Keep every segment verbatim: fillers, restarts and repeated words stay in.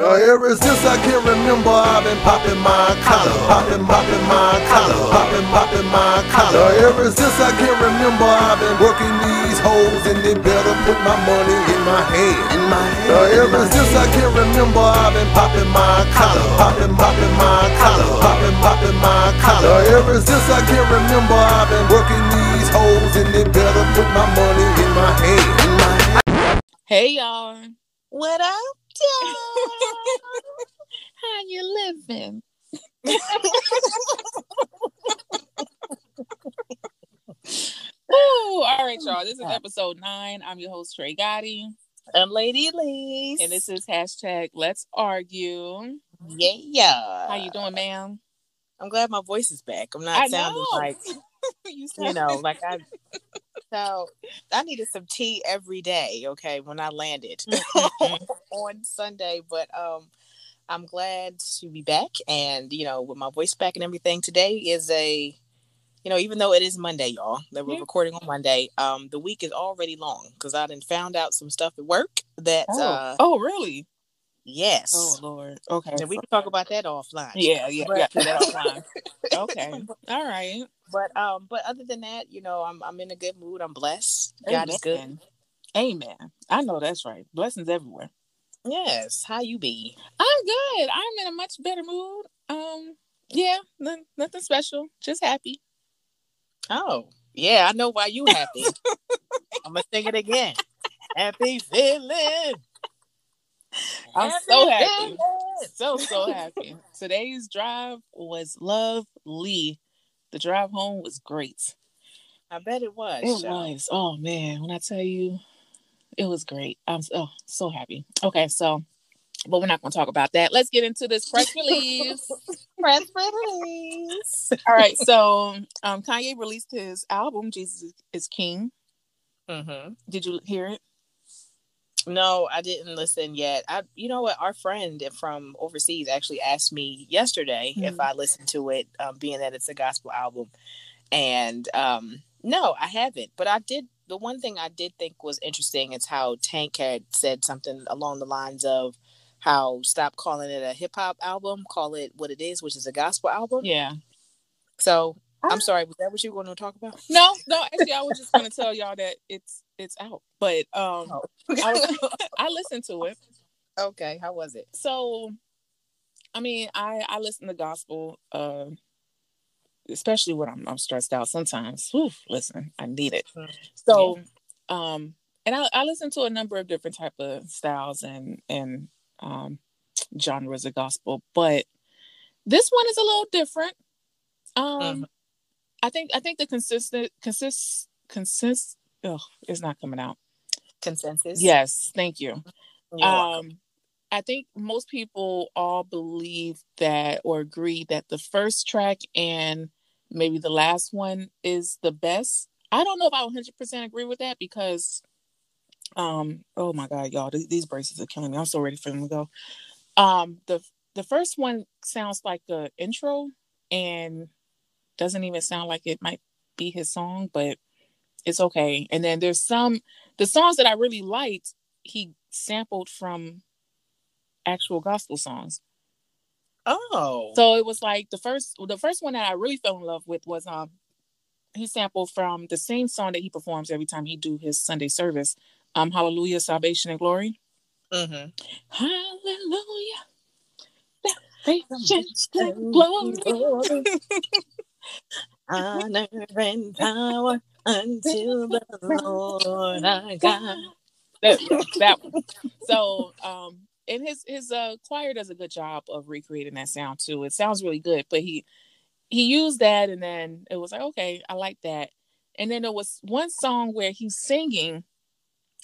Uh, ever since I can remember, I've been popping my collar, popping, popping my collar, popping, popping my collar. Uh, ever since I can remember, I've been working these hoes, and they better put my money in my hand. In my hand. Uh, ever since I can remember, I've been popping my collar, popping, popping my collar, popping, popping my collar. Uh, ever since I can remember, I've been working these hoes, and they better put my money in my hand. In my hand. Hey y'all, what up? How you living? Ooh, all right, y'all. This is episode nine. I'm your host, Trey Gotti. I'm Lady Lee. And this is hashtag Let's Argue. Yeah, yeah. How you doing, ma'am? I'm glad my voice is back. I'm not I sounding know. like you, sound you know, like I. So I needed some tea every day, okay, when I landed on Sunday. But um, I'm glad to be back. And, you know, with my voice back and everything, today is a, you know, even though it is Monday, y'all, that we're yeah. recording on Monday, um, the week is already long because I done found out some stuff at work that. Oh, uh, oh really? Yes. Oh, Lord. Okay. And we can talk about that offline. Yeah, yeah. But, yeah that offline. Okay. All right. But um, but other than that, you know, I'm I'm in a good mood. I'm blessed. God Amen. is good. Amen. I know that's right. Blessings everywhere. Yes. How you be? I'm good. I'm in a much better mood. Um, yeah, n- nothing special. Just happy. Oh, yeah. I know why you happy. I'm gonna sing it again. Happy feeling. I'm so happy. So, so happy. Today's drive was lovely. The drive home was great. I bet it was. It y'all. was. Oh, man. When I tell you, it was great. I'm so, oh, so happy. Okay, so, but we're not going to talk about that. Let's get into this press release. press release. All right, so um, Kanye released his album, Jesus is King. Mm-hmm. Did you hear it? No, I didn't listen yet. I, you know what? Our friend from overseas actually asked me yesterday mm-hmm. if I listened to it, um, being that it's a gospel album. And um, no, I haven't. But I did. The one thing I did think was interesting is how Tank had said something along the lines of how stop calling it a hip hop album, call it what it is, which is a gospel album. Yeah. So I'm sorry. Was that what you were going to talk about? No, no. Actually, I was just going to tell y'all that it's it's out. But um, oh. I, was, I listened to it. Okay, how was it? So, I mean, I, I listen to gospel, uh, especially when I'm I'm stressed out. Sometimes, whew, listen, I need it. So, um, and I, I listen to a number of different type of styles and and um, genres of gospel, but this one is a little different. Um. Mm-hmm. I think I think the consistent consist consist oh, it's not coming out. Consensus. Yes, thank you. You're um welcome. I think most people all believe that or agree that the first track and maybe the last one is the best. I don't know if I one hundred percent agree with that because um oh my god, y'all, th- these braces are killing me. I'm so ready for them to go. Um the the first one sounds like an intro and doesn't even sound like it might be his song, but it's okay. And then there's some, the songs that I really liked, he sampled from actual gospel songs. Oh. So it was like the first, the first one that I really fell in love with was, um, he sampled from the same song that he performs every time he do his Sunday service. Um, Hallelujah, Salvation and Glory. Mm-hmm. Hallelujah, Salvation and Glory. Honor and power until the Lord our God. That, that one. So, um, and his his uh, choir does a good job of recreating that sound too. It sounds really good, but he he used that, and then it was like, okay, I like that. And then there was one song where he's singing.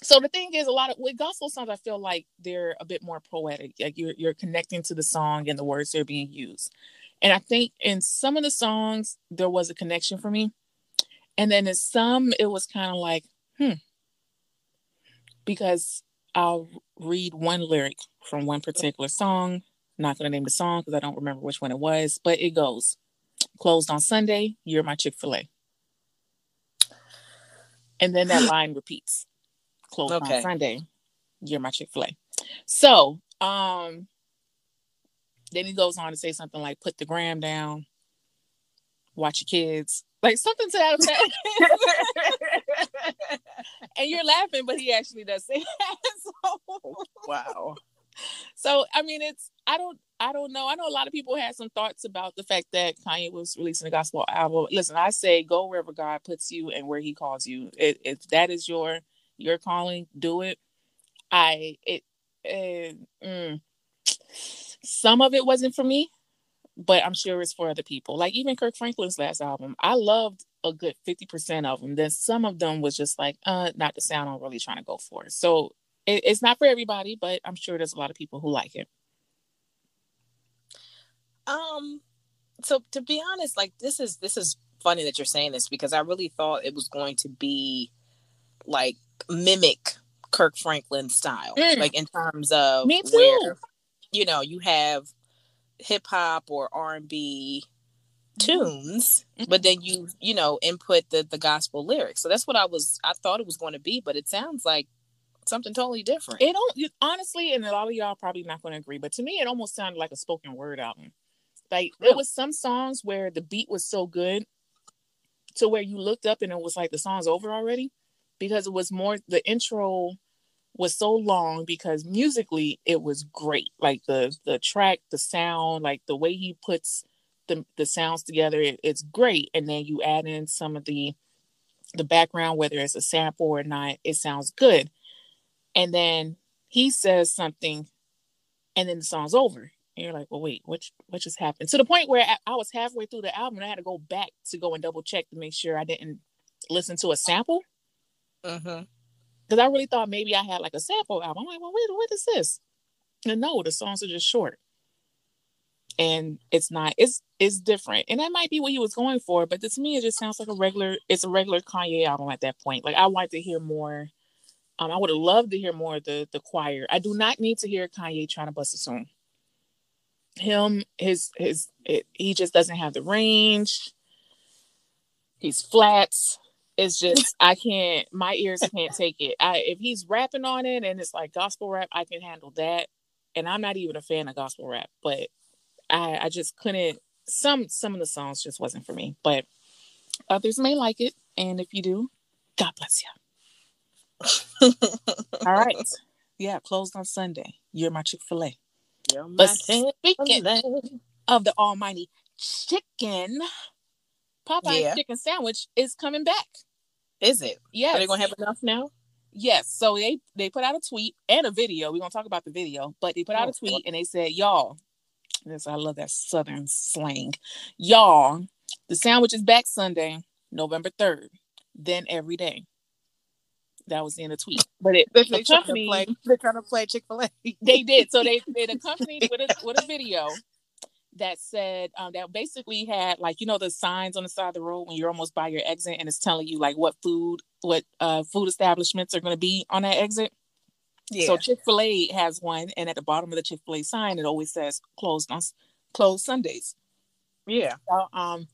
So the thing is, a lot of with gospel songs, I feel like they're a bit more poetic. Like you're you're connecting to the song and the words that are being used. And I think in some of the songs, there was a connection for me. And then in some, it was kind of like, hmm. Because I'll read one lyric from one particular song. I'm not going to name the song because I don't remember which one it was. But it goes, closed on Sunday, you're my Chick-fil-A. And then that line repeats. Closed okay. on Sunday, you're my Chick-fil-A. So, um, Then he goes on to say something like, put the gram down, watch your kids, like something to that effect. And you're laughing, but he actually does say that. So, wow. So, I mean, it's, I don't, I don't know. I know a lot of people had some thoughts about the fact that Kanye was releasing a gospel album. Listen, I say go wherever God puts you and where he calls you. If, if that is your, your calling, do it. I, it, uh, mm, some of it wasn't for me, but I'm sure it's for other people. Like even Kirk Franklin's last album, I loved a good fifty percent of them. Then some of them was just like, uh, not the sound I'm really trying to go for. So it, it's not for everybody, but I'm sure there's a lot of people who like it. Um, so to be honest, like this is, this is funny that you're saying this because I really thought it was going to be like mimic Kirk Franklin style, mm. like in terms of Me too. Where, you know, you have hip hop or R and B tunes, mm-hmm. but then you, you know, input the, the gospel lyrics. So that's what I was, I thought it was going to be, but it sounds like something totally different. It don't, you, honestly, and a lot of y'all probably not going to agree, but to me, it almost sounded like a spoken word album. Like there was some songs where the beat was so good to where you looked up and it was like the song's over already because it was more, the intro was so long because musically it was great. Like the, the track, the sound, like the way he puts the, the sounds together, it, it's great. And then you add in some of the, the background, whether it's a sample or not, it sounds good. And then he says something and then the song's over. And you're like, well, wait, what, what just happened? To the point where I, I was halfway through the album and I had to go back to go and double check to make sure I didn't listen to a sample. Mm-hmm. Because I really thought maybe I had like a sample album. I'm like, well, wait, what is this? And no, the songs are just short. And it's not, it's it's different. And that might be what he was going for. But to me, it just sounds like a regular, it's a regular Kanye album at that point. Like I wanted to hear more. Um, I would have loved to hear more of the, the choir. I do not need to hear Kanye trying to bust a song. Him, his, his, it, he just doesn't have the range. He's flat. It's just, I can't, my ears can't take it. I, if he's rapping on it and it's like gospel rap, I can handle that. And I'm not even a fan of gospel rap, but I, I just couldn't, some, some of the songs just wasn't for me, but others may like it. And if you do, God bless you. All right. Yeah, closed on Sunday. You're my Chick-fil-A. You're my Chick-fil-A. Speaking of the almighty chicken, Popeye's yeah. chicken sandwich is coming back. Is it? Yeah. Are they gonna have enough now? Yes. So they, they put out a tweet and a video. We're gonna talk about the video, but they put out oh, a tweet cool. and they said, y'all, this I love that southern slang. Y'all, the sandwich is back Sunday, November third, then every day. That was in a tweet, but it they accompanied. Trying to play, they're trying to play Chick-fil-A. They did, so they they accompanied with a with a video that said um, that basically had like you know the signs on the side of the road when you're almost by your exit and it's telling you like what food what uh, food establishments are going to be on that exit. Yeah. So Chick-fil-A has one, and at the bottom of the Chick-fil-A sign, it always says closed on closed Sundays. Yeah. So, um.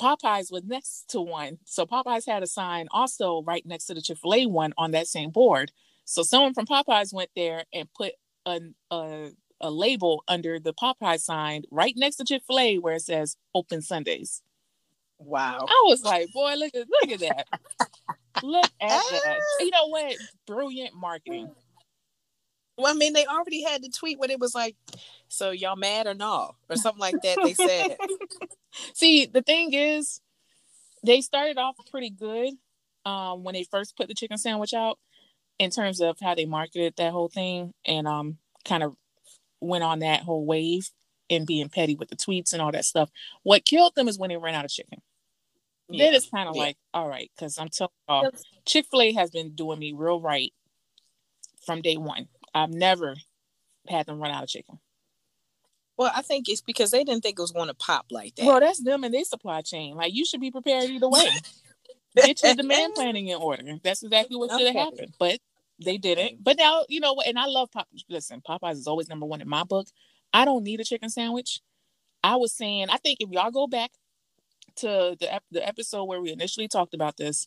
Popeyes was next to one. So Popeyes had a sign also right next to the Chick-fil-A one on that same board. So someone from Popeyes went there and put a, a, a label under the Popeyes sign right next to Chick-fil-A where it says open Sundays. Wow. I was like, boy, look at look at that. Look at that. You know what? Brilliant marketing. Well, I mean, they already had the tweet when it was like, so y'all mad or no? Or something like that, they said. See, the thing is, they started off pretty good um, when they first put the chicken sandwich out in terms of how they marketed that whole thing and um, kind of went on that whole wave and being petty with the tweets and all that stuff. What killed them is when they ran out of chicken. Yeah. Then it's kind of yeah. like, all right, because I'm telling y'all, Chick-fil-A has been doing me real right from day one. I've never had them run out of chicken. Well, I think it's because they didn't think it was going to pop like that. Well, that's them and their supply chain. Like, you should be prepared either way. Get your demand planning in order. That's exactly what should have okay. happened. But they didn't. But now, you know what? And I love Popeyes. Listen, Popeyes is always number one in my book. I don't need a chicken sandwich. I was saying, I think if y'all go back to the, the episode where we initially talked about this,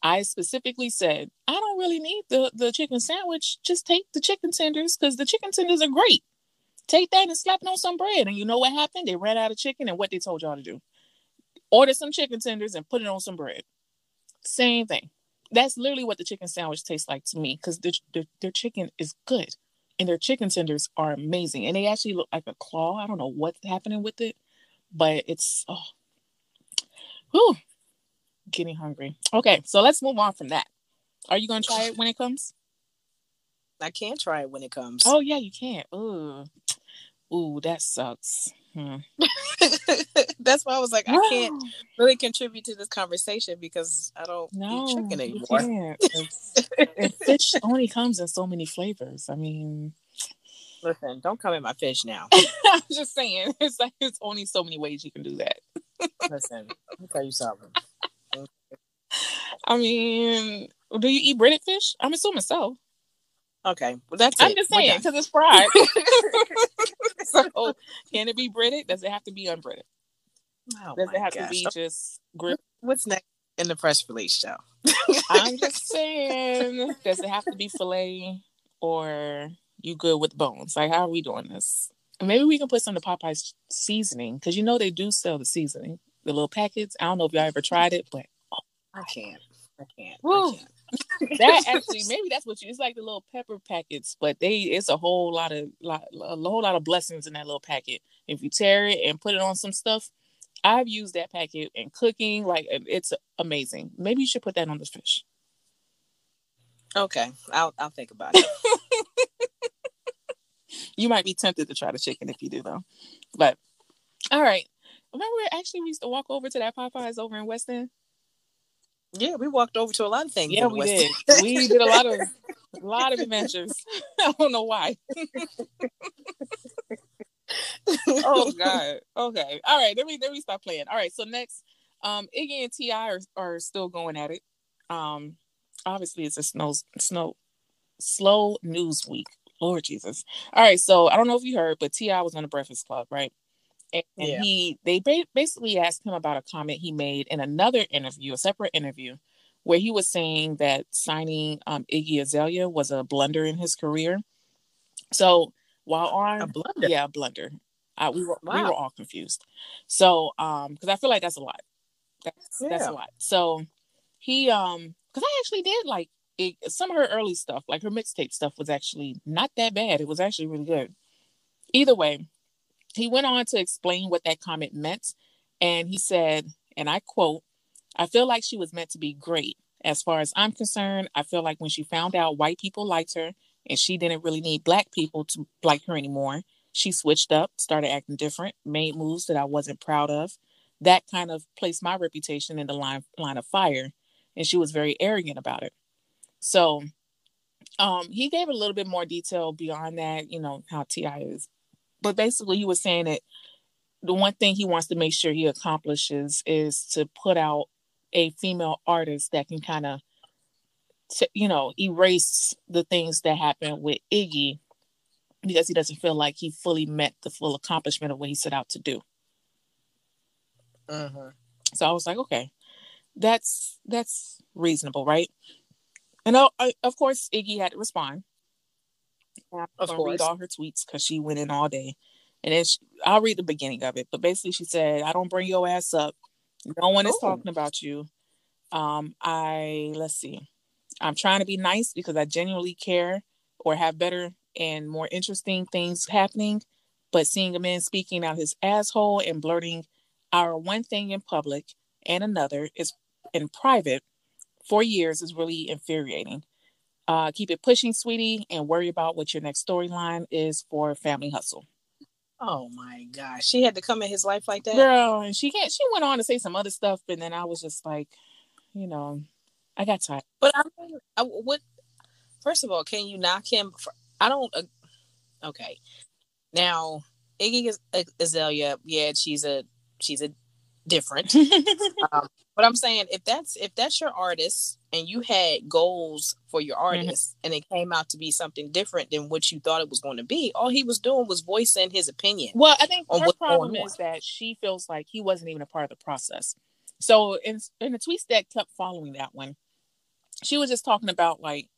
I specifically said, I don't really need the, the chicken sandwich. Just take the chicken tenders because the chicken tenders are great. Take that and slap it on some bread. And you know what happened? They ran out of chicken and what they told y'all to do. Order some chicken tenders and put it on some bread. Same thing. That's literally what the chicken sandwich tastes like to me, because their, their, their chicken is good and their chicken tenders are amazing. And they actually look like a claw. I don't know what's happening with it, but it's, oh, whew, getting hungry. Okay, so let's move on from that. Are you going to try it when it comes? I can try it when it comes. Oh, yeah, you can. Ooh. Ooh, that sucks. Hmm. That's why I was like, no. I can't really contribute to this conversation because I don't no, eat chicken anymore. And fish only comes in so many flavors. I mean, listen, don't come in my fish now. I'm just saying, it's like there's only so many ways you can do that. Listen, let me tell you something. I mean, do you eat breaded fish? I'm assuming so. Okay, well that's I'm it. Just saying because it's fried. So can it be breaded? Does it have to be unbreaded? Oh, does it have gosh. to be just grip? What's next in the press release show? I'm just saying, does it have to be filet or you good with bones? Like, how are we doing this? Maybe we can put some of the Popeyes seasoning, because you know they do sell the seasoning, the little packets. I don't know if y'all ever tried it, but oh, I can't. I can't. Woo. I can't. That actually, maybe that's what you. It's like the little pepper packets, but they it's a whole lot of lot, a whole lot of blessings in that little packet. If you tear it and put it on some stuff, I've used that packet in cooking. Like, it's amazing. Maybe you should put that on the fish. Okay, I'll I'll think about it. You might be tempted to try the chicken if you do, though. But all right, remember actually we used to walk over to that Popeyes over in Weston. Yeah, we walked over to a lot of things. Yeah, we West. did. We did a lot of a lot of adventures. I don't know why. Oh God. Okay. All right. Let me let me stop playing. All right. So next, um, Iggy and T I are, are still going at it. Um, obviously it's a snow snow slow news week. Lord Jesus. All right. So I don't know if you heard, but T I was on the Breakfast Club, right? And yeah. he, they basically asked him about a comment he made in another interview, a separate interview, where he was saying that signing um, Iggy Azalea was a blunder in his career. So while on, a blunder. yeah, a blunder. I, we were wow. we were all confused. So um, because I feel like that's a lot. That's yeah. that's a lot. So he um, because I actually did like it, some of her early stuff, like her mixtape stuff, was actually not that bad. It was actually really good. Either way. He went on to explain what that comment meant, and he said, and I quote, "I feel like she was meant to be great. As far as I'm concerned, I feel like when she found out white people liked her and she didn't really need black people to like her anymore, she switched up, started acting different, made moves that I wasn't proud of. That kind of placed my reputation in the line, line of fire, and she was very arrogant about it." So um, he gave a little bit more detail beyond that, you know, how T I is. But basically, he was saying that the one thing he wants to make sure he accomplishes is to put out a female artist that can kind of, t- you know, erase the things that happened with Iggy, because he doesn't feel like he fully met the full accomplishment of what he set out to do. Uh-huh. So I was like, okay, that's that's reasonable, right? And I, I, of course, Iggy had to respond. I'm of course. Read all her tweets because she went in all day, and then she, I'll read the beginning of it. But basically, she said, "I don't bring your ass up. No one Ooh. is talking about you. Um, I let's see. I'm trying to be nice because I genuinely care or have better and more interesting things happening. But seeing a man speaking out his asshole and blurting our one thing in public and another is in private for years is really infuriating. Uh, keep it pushing, sweetie, and worry about what your next storyline is for Family Hustle." Oh my gosh, she had to come in his life like that, girl. And she can't. She went on to say some other stuff, and then I was just like, you know, I got tired. But I mean, I, what? First of all, can you knock him? For, I don't. Uh, okay, now Iggy Azalea, yeah, she's a she's a different. um, but I'm saying, if that's if that's your artist. And you had goals for your artist, mm-hmm. and it came out to be something different than what you thought it was going to be. All he was doing was voicing his opinion. Well, I think her problem is that she feels like he wasn't even a part of the process. So in, in the tweets that kept following that one, she was just talking about, like,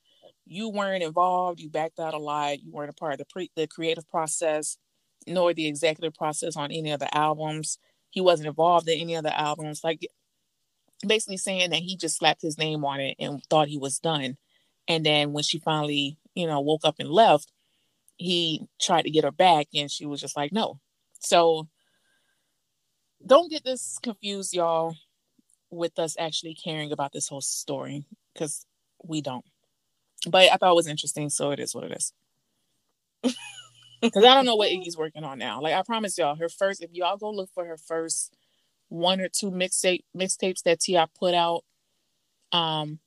you weren't involved, you backed out a lot, you weren't a part of the, pre- the creative process, nor the executive process on any of the albums. He wasn't involved in any of the albums. Like, basically saying that he just slapped his name on it and thought he was done. And then when she finally, you know, woke up and left, he tried to get her back and she was just like, no. So don't get this confused, y'all, with us actually caring about this whole story, because we don't. But I thought it was interesting, so it is what it is. Because I don't know what Iggy's working on now. Like, I promise y'all, her first, if y'all go look for her first one or two mixtape mixtapes that T I put out um,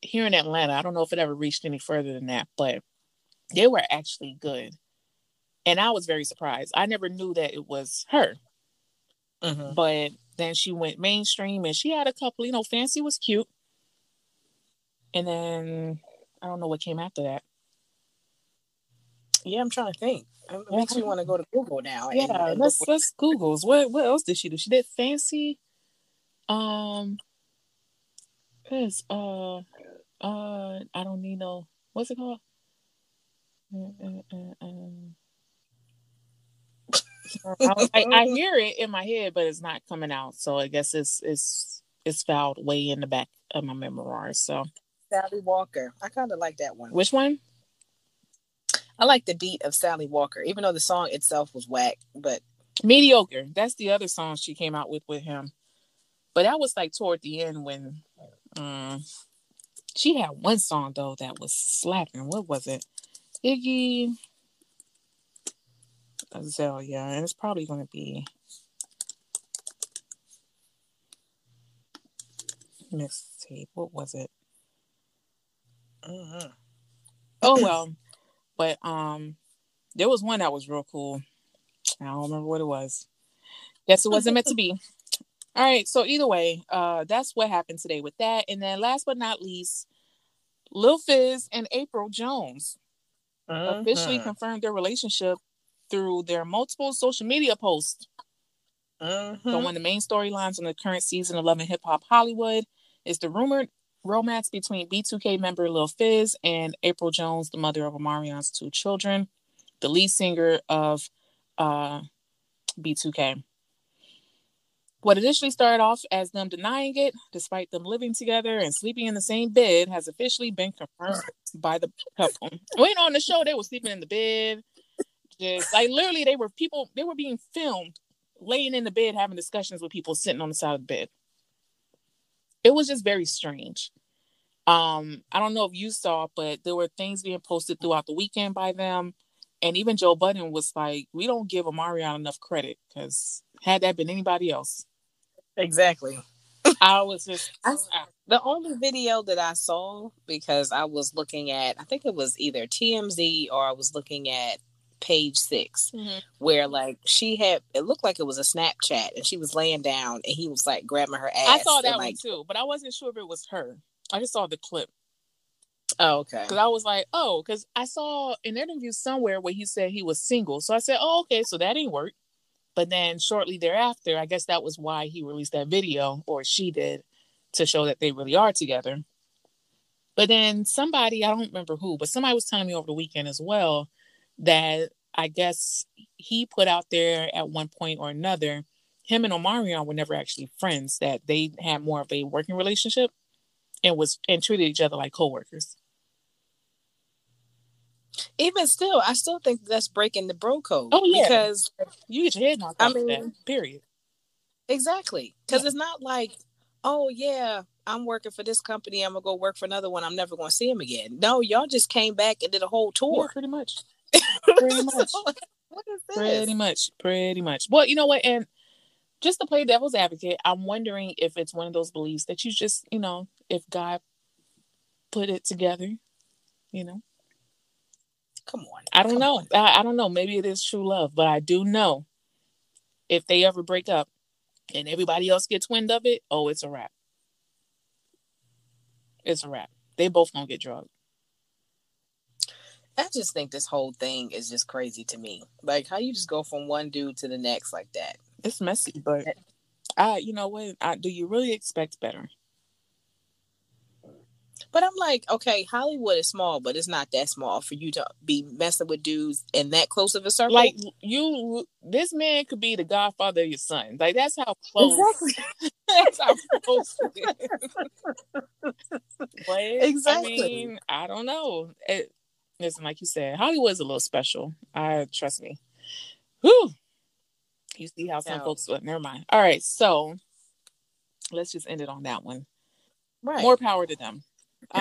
here in Atlanta, I don't know if it ever reached any further than that, but they were actually good. And I was very surprised. I never knew that it was her. Mm-hmm. But then she went mainstream, and she had a couple, you know, Fancy was cute. And then I don't know what came after that. Yeah, I'm trying to think. It makes me want to go to Google now. Yeah, and, and let's let's Google's. What what else did she do? She did Fancy. Um, this uh uh I don't need no. What's it called? Uh, uh, uh. I, I, I hear it in my head, but it's not coming out. So I guess it's it's it's filed way in the back of my memoir. So Sally Walker. I kind of like that one. Which one? I like the beat of Sally Walker, even though the song itself was whack, but mediocre. That's the other song she came out with with him. But that was like toward the end when um, she had one song though that was slapping. What was it? Iggy Azalea, and it's probably going to be mixtape. What was it? Uh-huh. Oh well. But um, there was one that was real cool. I don't remember what it was. Guess it wasn't meant to be. All right. So either way, uh, that's what happened today with that. And then last but not least, Lil Fizz and April Jones uh-huh. officially confirmed their relationship through their multiple social media posts. Uh-huh. So one of the main storylines in the current season of Love and Hip-Hop Hollywood is the rumored romance between B two K member Lil Fizz and April Jones, the mother of Omarion's two children, the lead singer of uh, B two K. What initially started off as them denying it, despite them living together and sleeping in the same bed, has officially been confirmed by the couple. When on the show, they were sleeping in the bed. Just like literally, they were people, they were being filmed laying in the bed, having discussions with people sitting on the side of the bed. It was just very strange. Um, I don't know if you saw, but there were things being posted throughout the weekend by them. And even Joe Budden was like, we don't give Omarion enough credit, because had that been anybody else. Exactly. I was just... I, the only video that I saw, because I was looking at, I think it was either T M Z or I was looking at Page Six, mm-hmm. where like she had, it looked like it was a Snapchat, and she was laying down and he was like grabbing her ass. I saw that and, like, one too, but I wasn't sure if it was her. I just saw the clip. Oh, okay. Because I was like, oh, because I saw an interview somewhere where he said he was single, so I said, oh, okay, so that didn't work. But then shortly thereafter, I guess that was why he released that video, or she did, to show that they really are together. But then somebody, I don't remember who, but somebody was telling me over the weekend as well that I guess he put out there at one point or another, him and Omarion were never actually friends, that they had more of a working relationship and was and treated each other like co-workers. Even still, I still think that's breaking the bro code. Oh yeah, because you get your head knocked out. I mean, that, period. Exactly, because yeah. It's not like, oh yeah, I'm working for this company, I'm gonna go work for another one, I'm never gonna see him again. No, y'all just came back and did a whole tour, yeah, pretty much. pretty much what is this? pretty much pretty much Well, you know what, and just to play devil's advocate, I'm wondering if it's one of those beliefs that you just, you know, if God put it together, you know, come on. I don't know I, I don't know maybe it is true love, but I do know if they ever break up and everybody else gets wind of it, oh, it's a wrap. It's a wrap. They both gonna get drugged. I just think this whole thing is just crazy to me. Like, how you just go from one dude to the next like that? It's messy, but I, you know what? I, do you really expect better? But I'm like, okay, Hollywood is small, but it's not that small for you to be messing with dudes in that close of a circle. Like, you, this man could be the godfather of your son. Like, that's how close. Exactly. That's how close it is. But, exactly. I mean, I don't know. It, listen, like you said, Hollywood's a little special. I trust me. Whew. You see how some no. folks look. Never mind. All right, so let's just end it on that one. Right. More power to them. Um,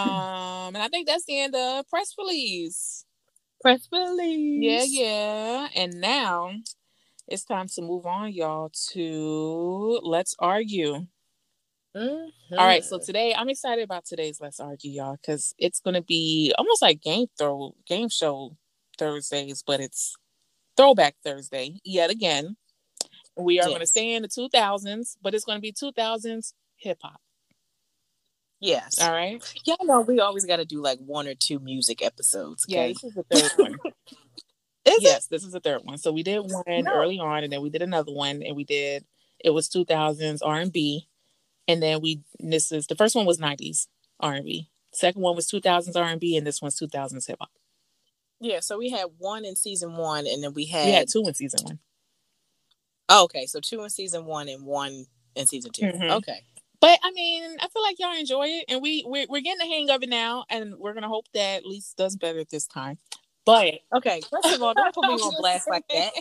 and I think that's the end of press release. Press release. Yeah, yeah. And now it's time to move on, y'all, to Let's Argue. Mm-hmm. All right, so today I'm excited about today's Let's Argue, y'all, because it's going to be almost like game throw game show Thursdays, but it's Throwback Thursday yet again. We are yes. going to stay in the two thousands, but it's going to be two thousands hip hop. Yes. All right. Y'all know we always got to do like one or two music episodes. Okay? Yeah, this is the third one. Is yes, it? This is the third one. So we did one no. early on, and then we did another one, and we did, it was two thousands R and B. And then we, this is, the first one was nineties R and B. Second one was two thousands R and B, and this one's two thousands hip hop. Yeah, so we had one in season one, and then we had... We had two in season one. Oh, okay, so two in season one and one in season two. Mm-hmm. Okay. But, I mean, I feel like y'all enjoy it, and we, we're, we're getting the hang of it now, and we're going to hope that at least does better this time. But, okay, first of all, don't put me on blast like that.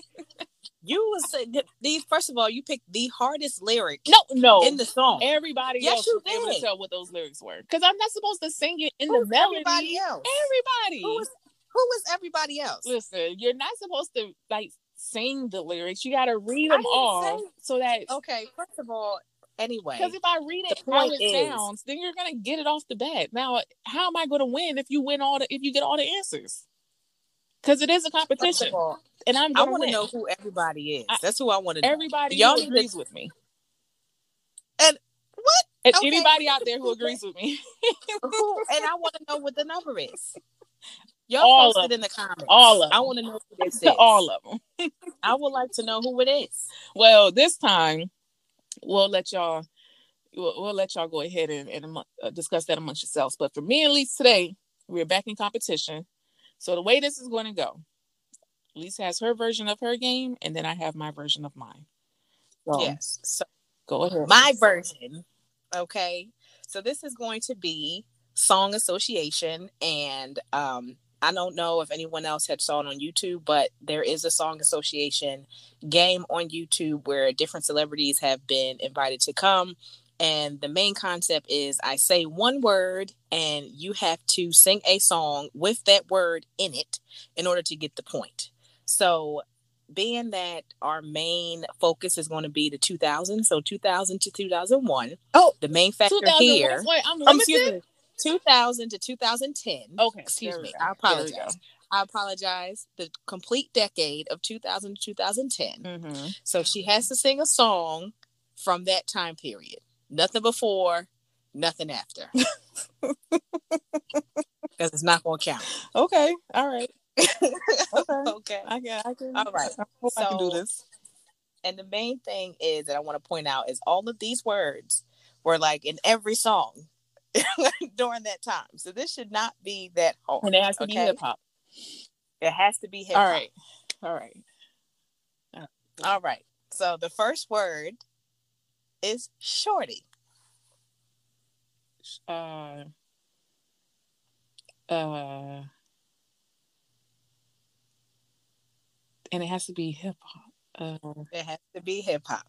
You was saying, these, first of all, you picked the hardest lyric no, no. in the song. Everybody yes, else you was able to tell what those lyrics were. Because I'm not supposed to sing it in Who's the melody. Everybody else? Everybody. Who is, who is everybody else? Listen, you're not supposed to, like, sing the lyrics. You got to read them all say, so that... Okay, first of all... Anyway, because if I read it how it is, sounds, then you're gonna get it off the bat. Now, how am I gonna win if you win all the if you get all the answers? Because it is a competition, all, and I'm. I want to know who everybody is. I, That's who I want to. Everybody know. Y'all who agrees with me, and what? And okay. Anybody out there who agrees with me, and I want to know what the number is. Y'all post it in the comments. All of them. I want to know who this is. All of them. I would like to know who it is. Well, this time. We'll let y'all, we'll, we'll let y'all go ahead and, and uh, discuss that amongst yourselves. But for me, at least today, we're back in competition. So the way this is going to go, Lisa has her version of her game, and then I have my version of mine. So, yes. So go ahead. My version. Okay. So this is going to be song association, and um, I don't know if anyone else had saw it on YouTube, but there is a song association game on YouTube where different celebrities have been invited to come. And the main concept is I say one word and you have to sing a song with that word in it in order to get the point. So being that our main focus is going to be the two thousands, so two thousand to two thousand one. Oh, the main factor here. Wait, I'm losing it. two thousand to two thousand ten. Okay, excuse me. I apologize. I apologize. The complete decade of two thousand to two thousand ten. Mm-hmm. So she has to sing a song from that time period. Nothing before, nothing after. Because it's not going to count. Okay. All right. okay. okay. I got. I can. All right. I hope so, I can do this. And the main thing is that I want to point out is all of these words were like in every song. during that time, so this should not be that hard. And it has to okay? be hip hop. It has to be hip hop. All right, all right, uh, all right. So the first word is shorty. Uh, uh, and it has to be hip hop. Uh, it has to be hip hop.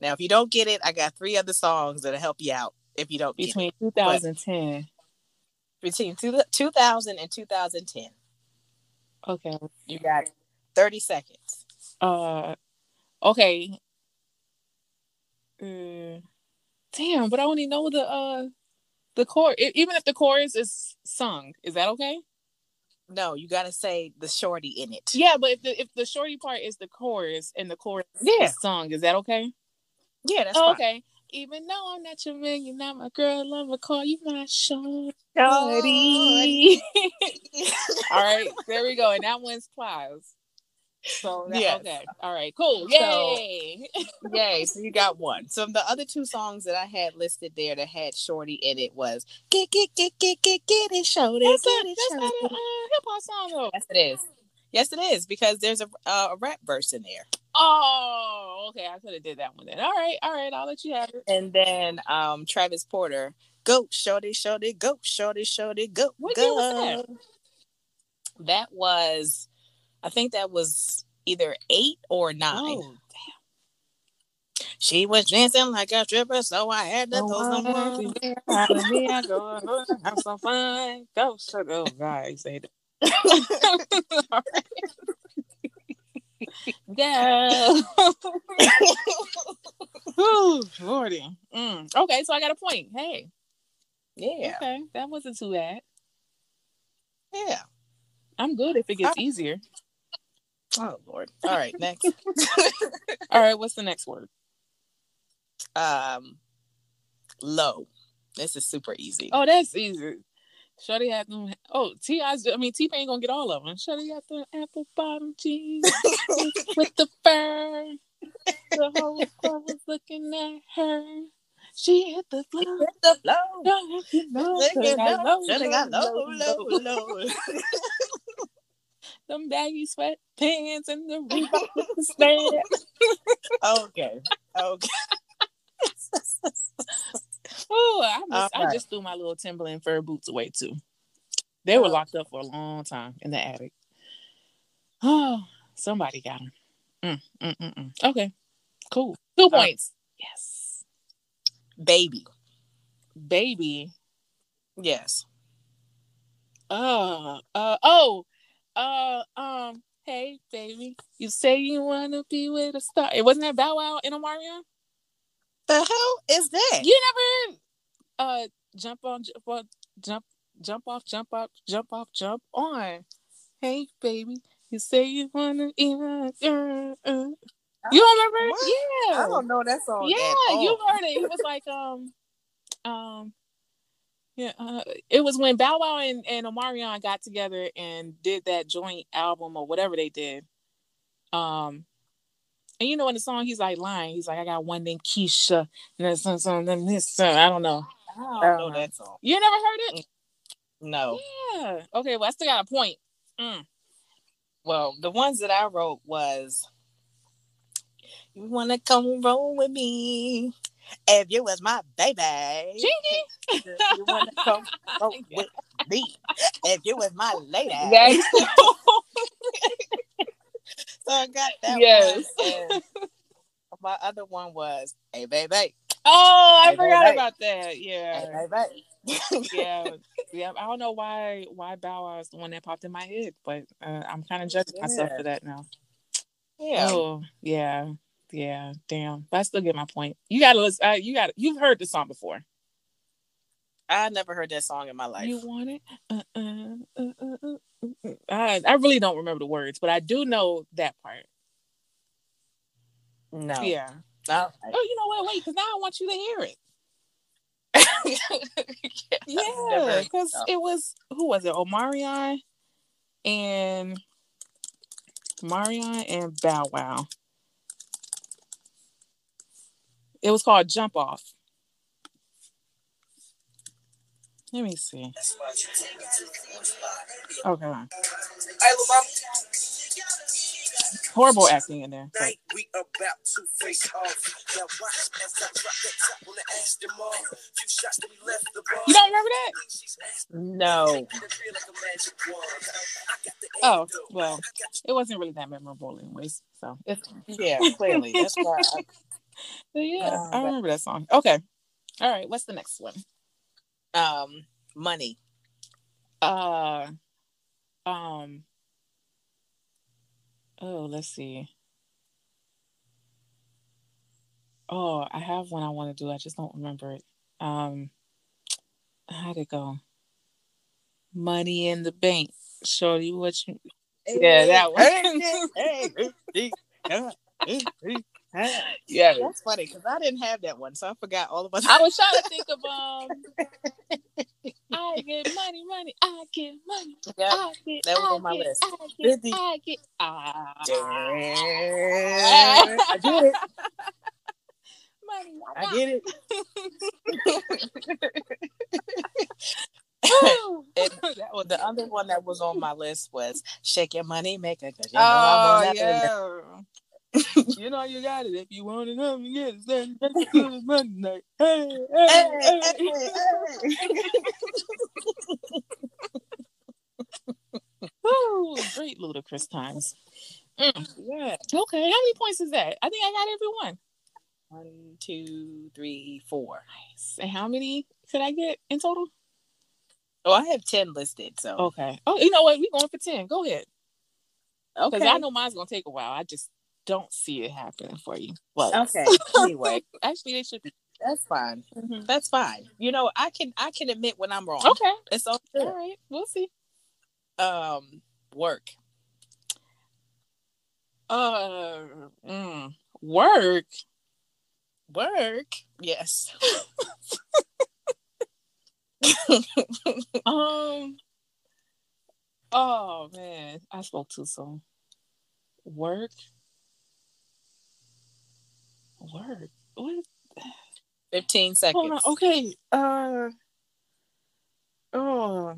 Now, if you don't get it, I got three other songs that'll help you out. If you don't get between it. twenty ten, but between two, two thousand and two thousand ten. Okay, you got thirty seconds. Uh, okay. Uh, damn, but I only know the uh the chorus. Even if the chorus is sung, is that okay? No, you gotta say the shorty in it. Yeah, but if the if the shorty part is the chorus and the chorus yeah. is sung, is that okay? Yeah, that's oh, okay. Even though I'm not your man, you're not my girl, I'm gonna call you my shorty. All right, there we go. And that one's Plies. So that, yes. Okay. All right. Cool. Yay. So, yay. So you got one. So the other two songs that I had listed there that had Shorty in it was Get Get Get Get Get Get It Shorty. That's not a hip hop song though. Yes, it is. Yes, it is, because there's a uh, a rap verse in there. Oh, okay. I could have did that one then. All right, all right. I'll let you have it. And then um, Travis Porter, go shorty, shorty, go shorty, shorty, go. What go. Was that? That was, I think that was either eight or nine. Oh, damn. She was dancing like a stripper, so I had to oh, throw some money. I go have some fun. Go shorty. Oh God, you say that. Yeah. Ooh, Lordy. Mm. Okay, so I got a point. Hey. Yeah. Okay, that wasn't too bad. Yeah. I'm good if it gets I... easier. Oh, Lord. All right, next. All right, what's the next word? Um, low. This is super easy. Oh, that's easy. Shorty had them. Oh, T I's. I mean, T-Pain gonna get all of them. Shorty got the apple bottom jeans with the fur. The whole club was looking at her. She hit the floor. Hit the floor. She got low, low, low, low. Them baggy sweatpants and the Reebok with the stand. Okay. Okay. Oh, I, just, right. I just threw my little Timberland fur boots away too. They were locked up for a long time in the attic. Oh, somebody got them. Mm, mm, mm, mm. Okay, cool. Two All points. Right. Yes. Baby. Baby. Yes. Uh, uh, oh. Uh, um. Hey, baby. You say you wanna be with a star. It wasn't that Bow Wow in Omarion? The hell is that? You never uh jump on jump jump jump off jump up jump off jump on. Hey baby, you say you wanna eat. Uh, uh. You don't remember? What? Yeah, I don't know that song. Yeah, at all. You heard it. It was like um um yeah. Uh, it was when Bow Wow and, and Omarion got together and did that joint album or whatever they did. Um. And you know, in the song, he's like lying. He's like, I got one named Keisha. And some, some, some, this, I don't know. I don't know that song. You never heard it? No. Yeah. Okay, well, I still got a point. Mm. Well, the ones that I wrote was, you want to come roll with me? If you was my baby. Chingy. You want to come roll with me? If you was my lady. Yes. So I got that yes. one. And my other one was, hey, baby. Oh, I hey, forgot baby. About that. Yeah. Hey, baby. yeah. Yeah. I don't know why why Bow Wow is the one that popped in my head, but uh, I'm kind of judging yeah. myself for that now. Yeah. Oh, yeah. Yeah. Damn. But I still get my point. You got to listen. Uh, you got You've heard this song before. I never heard that song in my life. You want it? Uh, uh, uh, uh, uh. I, I really don't remember the words, but I do know that part. No. Yeah. I, oh, you know what? Wait, because now I want you to hear it. Yeah, because yeah, no. it was, who was it? Omarion and Omarion and Bow Wow. It was called Jump Off. Let me see. Okay. Right, horrible acting in there. But... we about to face off. Now watch as I drop that top on the ass tomorrow. Few shots that we left the bar. You don't remember that? No. Oh, well, it wasn't really that memorable anyways. So it's yeah, clearly. That's why I... yeah, I remember that song. Okay. All right, what's the next one? Um, money. Uh, um. Oh, let's see. Oh, I have one I want to do. I just don't remember it. Um, how'd it go? Money in the bank. Shorty, what you? Yeah, that one. Yeah, that's funny because I didn't have that one, so I forgot all about that. I was trying to think of um, I I get money, money, I get money. Yep. I get, that was I on my get, list. I get, Busy. I get, ah. I get it. Money, I, I get it. And that was the other one that was on my list was Shake Your Money Maker. You know, oh, yeah. You know you got it. If you want it, come and get it. Then that's good money night. Hey, hey, hey, hey, hey. Ooh, great Ludacris times. Mm. Yeah. Okay, how many points is that? I think I got every one. One, two, three, four. Nice. And how many could I get in total? Oh, I have ten listed. So okay. Oh, you know what? We're going for ten. Go ahead. Okay. Because I know mine's gonna take a while. I just don't see it happening for you. But okay. Anyway, actually, they should. Be. That's fine. Mm-hmm. That's fine. You know, I can I can admit when I'm wrong. Okay, it's all good. All right, we'll see. Um, work. Uh, mm, work. Work. Yes. um. Oh man, I spoke too soon. Work. Work. What? Fifteen seconds. Okay. Uh. Oh,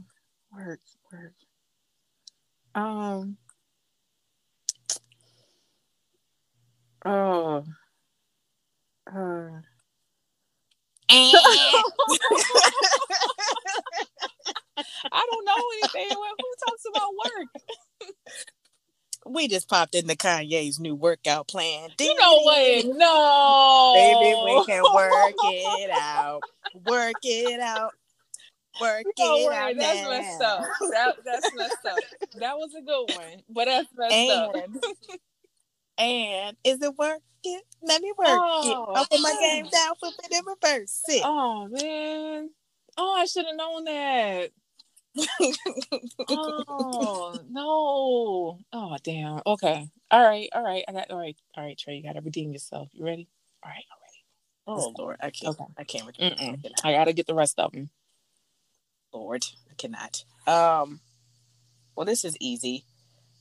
work, work. Um. Oh. Uh. I don't know anything. Who talks about work? We just popped into Kanye's new workout plan. Ding, you know what? No. Baby, we can work it out. Work it out. Work no it word. Out. That's now. Messed up. That, that's messed up. That was a good one, but that's messed and, up. And is it working? Let me work oh, it. I'll put my game down, flip it in reverse. Sit. Oh, man. Oh, I should have known that. Oh no! Oh damn! Okay, all right, all right. I got all right, all right. Trey, you gotta redeem yourself. You ready? All right, all right. Oh Lord, I can't. Okay. I can't redeem. I, I gotta get the rest of them. Lord, I cannot. Um, well, this is easy.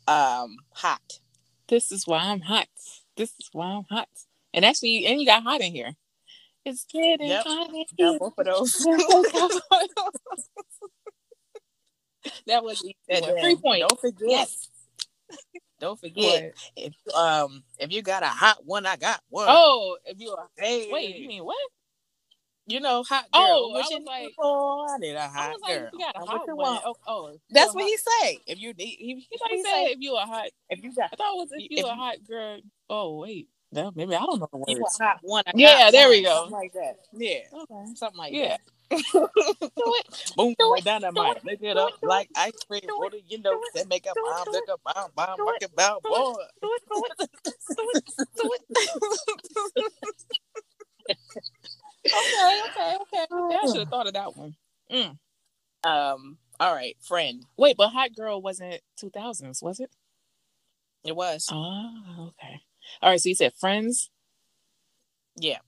Um, hot. This is why I'm hot. This is why I'm hot. And actually, and you got hot in here. It's getting yep. hot in here. Yeah, both of those. That was three points. Don't forget. Yes. Don't forget. If um if you got a hot one, I got one. Oh, if you are hey. Wait, you mean what? You know, hot girl. Oh, I was like, I need a hot girl. You got a hot one. Oh, oh, that's what he said. If you need, he, he, he said if you a hot. If you got, I thought it was if you if, a hot girl. Oh wait, no, maybe I don't know the words. You a hot one. I yeah, got there one. We go. Something like that. Yeah. Okay. Something like yeah. that. Do it. Boom, do it. Down that mic. Lick it up like ice cream. What do you know? They make up bomb, lick up bomb, bomb, rock it, bomb, boy. Do it, do it, do it, do it. Okay, okay, okay. I should have thought of that one. Mm. Um. All right, friend. Wait, but Hot Girl wasn't two thousands, was it? It was. Oh, okay. All right. So you said Friends. Yeah.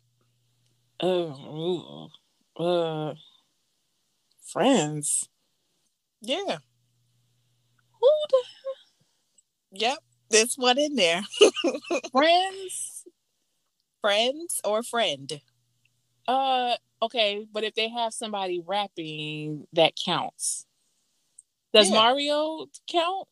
Oh. Uh, Friends. Yeah. Who the? Yep, there's one in there. Friends, friends, or friend. Uh, okay, but if they have somebody rapping, that counts. Does yeah. Mario count?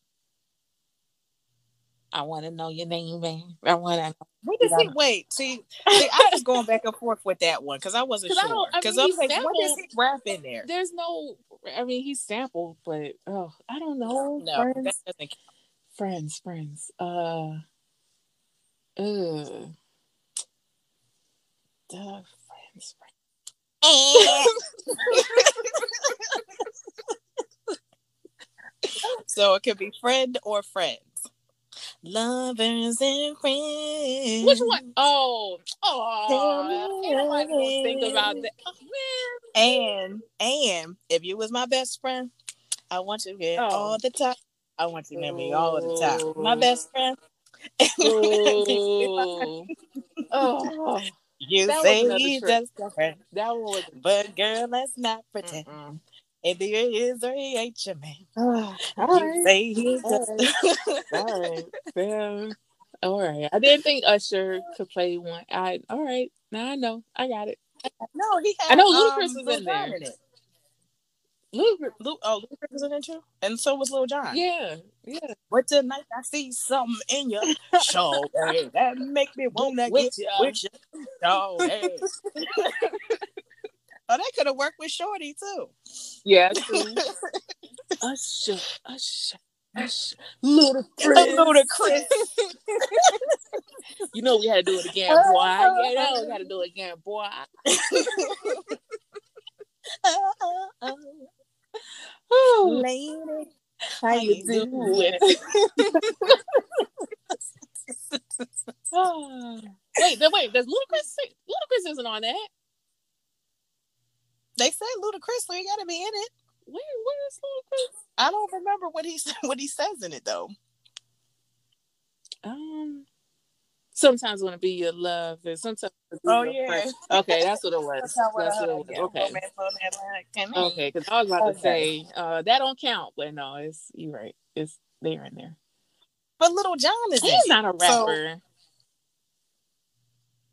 I want to know your name, man. I want to know. What does he wait? See, see, I was going back and forth with that one because I wasn't Cause sure. Because I, I, mean, I was like, sampled, what is he rap in there? There's no, I mean, he sampled, but oh, I don't know. No, friends, that doesn't count. Friends, friends. Uh, uh, duh, friends, friends. So it could be friend or friend. Lovers and friends. Which one? Oh, oh! Everybody's gonna think about that. Oh, man. And and if you was my best friend, I want you to get oh. all the time. I want you to get me all the time. My best friend. Oh, you that say he's just a friend, that was... but girl, let's not pretend. Mm-mm. If there is, there ain't your man. Oh, all right. Say he's all right. All right. Damn. All right. I didn't think Usher could play one. I all right. Now I know. I got it. No, he had I know Ludacris um, was in there. Ludacris, Luke, oh, Ludacris was in there too, and so was Lil Jon. Yeah, yeah. But tonight I see something in you, show hey, that make me wanna with get you with you. Oh, hey. Oh, they could have worked with Shorty too. Yeah. Too. Usher, Usher, Usher, Ludacris, Ludacris. You know we had to do it again, boy. Oh, you know we had to do it again, boy. Oh, oh, oh. Oh, lady, how, how you doing? Doing? Oh. Wait, wait, does Ludacris? Ludacris isn't on that. They said Ludacris, so he got to be in it. Where, where is Ludacris? I don't remember what he what he says in it though. Um. Sometimes want to be your love, and sometimes be oh your yeah, friend. Okay, that's what it was. That's what it was. Okay, okay, because I was about okay. to say uh, that don't count, but no, it's you're right. It's there and there. But Lil Jon is he's not a rapper. So,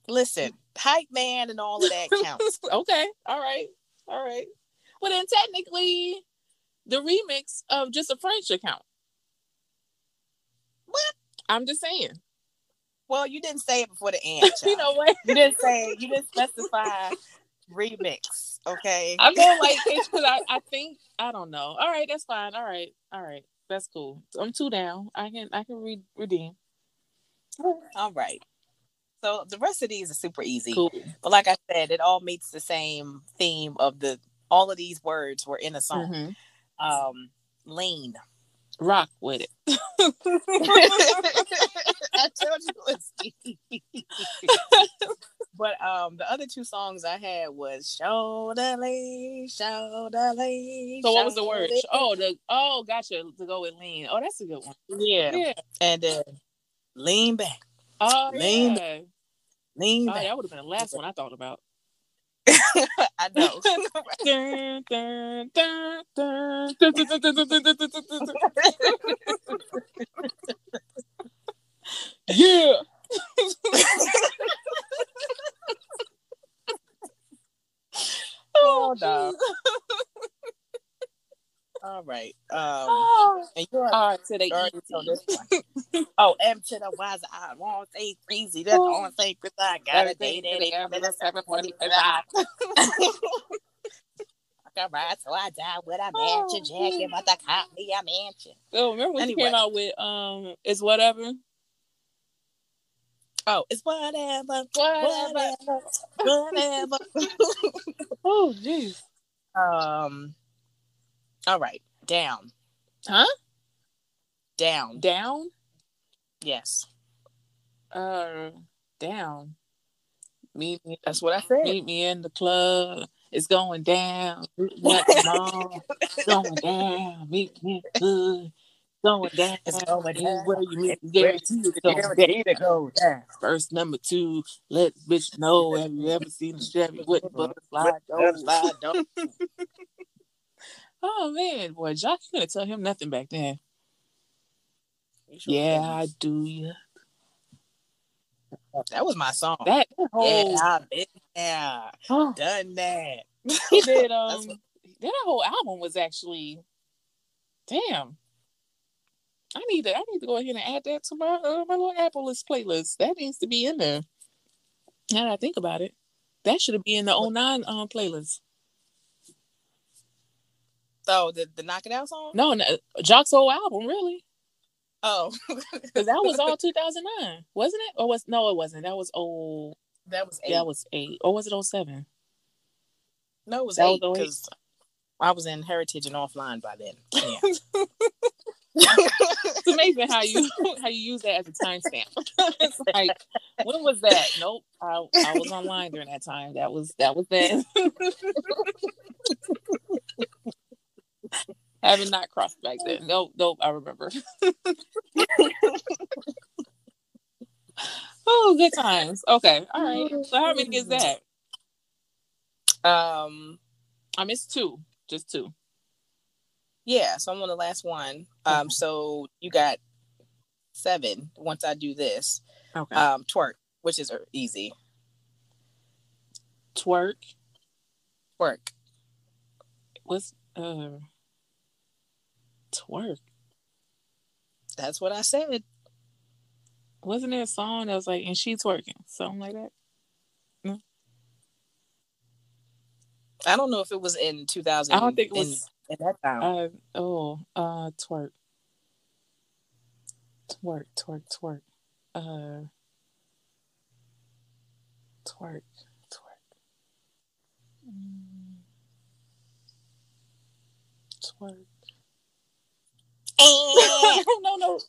listen, hype man and all of that counts. Okay, all right, all right. Well, then technically, the remix of Just a Friend should count. What? I'm just saying. Well, you didn't say it before the end. You know what? You didn't say it. You didn't specify remix. Okay. I'm going like it's because I, I think I don't know. All right, that's fine. All right, all right, that's cool. I'm two down. I can I can re- redeem. All right. So the rest of these are super easy. Cool. But like I said, it all meets the same theme of the all of these words were in a song. Mm-hmm. Um, lean. Rock with it. I told you it was easy. But um, the other two songs I had was Shoulda Lean, Shoulda Lean. So what was the word? Oh, the oh, gotcha. To go with lean. Oh, that's a good one. Yeah. yeah. And then uh, lean back. Oh, lean yeah. back. Lean back. Oh, that would have been the last one I thought about. I know. Dun, dun, dun, dun, dun, dun, dun, dun, dun, dun, dun. Yeah. Oh no. All right. Um oh, and you are R to the R easy. To oh, M to the wise I won't say easy. That's all I'm saying because I gotta date it. I can ride so I die with a mansion jacket, but I caught me a mansion. Oh, remember when anyway. you came out with um it's whatever? Oh, it's whatever, whatever, whatever. Oh, jeez. Um. All right, down. Huh? Down. Down? Yes. Uh, down. Meet me. That's what I said. Meet me in the club. It's going down. It's going down. Meet me in the club. Going down, it's going down. Where you meet me, guaranteed to go down. Go down. First number two, let bitch know. Have you ever seen a Chevy with a butterfly? Don't lie, don't. Oh man, boy, Jock, you couldn't tell him nothing back then. Sure yeah, I do. Yeah. That was my song. That whole, yeah, I've been there, huh. done that. He did. Um, what... that whole album was actually, damn. I need to I need to go ahead and add that to my uh, my little Apple list playlist. That needs to be in there. Now that I think about it, that should be in the oh nine um, playlist. So the the Knock It Out song? No, no Jock's whole album, really. Oh, because that was all two thousand nine, wasn't it? Or was no, it wasn't. That was old. That was eight. That was eight. Or was it oh seven? No, it was that eight because I was in Heritage and Offline by then. Yeah. It's amazing how you how you use that as a timestamp. It's like, when was that? Nope, I, I was online during that time. That was that was then. Having not crossed back then. Nope, nope. I remember. Oh, good times. Okay, all right. So how many is that? Um, I missed two. Just two. Yeah, so I'm on the last one. Um, okay. So you got seven once I do this. Okay. Um, twerk, which is easy. Twerk? Twerk. What's uh, twerk? That's what I said. Wasn't there a song that was like, and she's twerking? Something like that? No? I don't know if it was in two thousand. I don't think it was. At that time. Uh, oh, uh, twerk. Twerk, twerk, twerk. Uh, twerk, twerk. Mm. Twerk. no, no.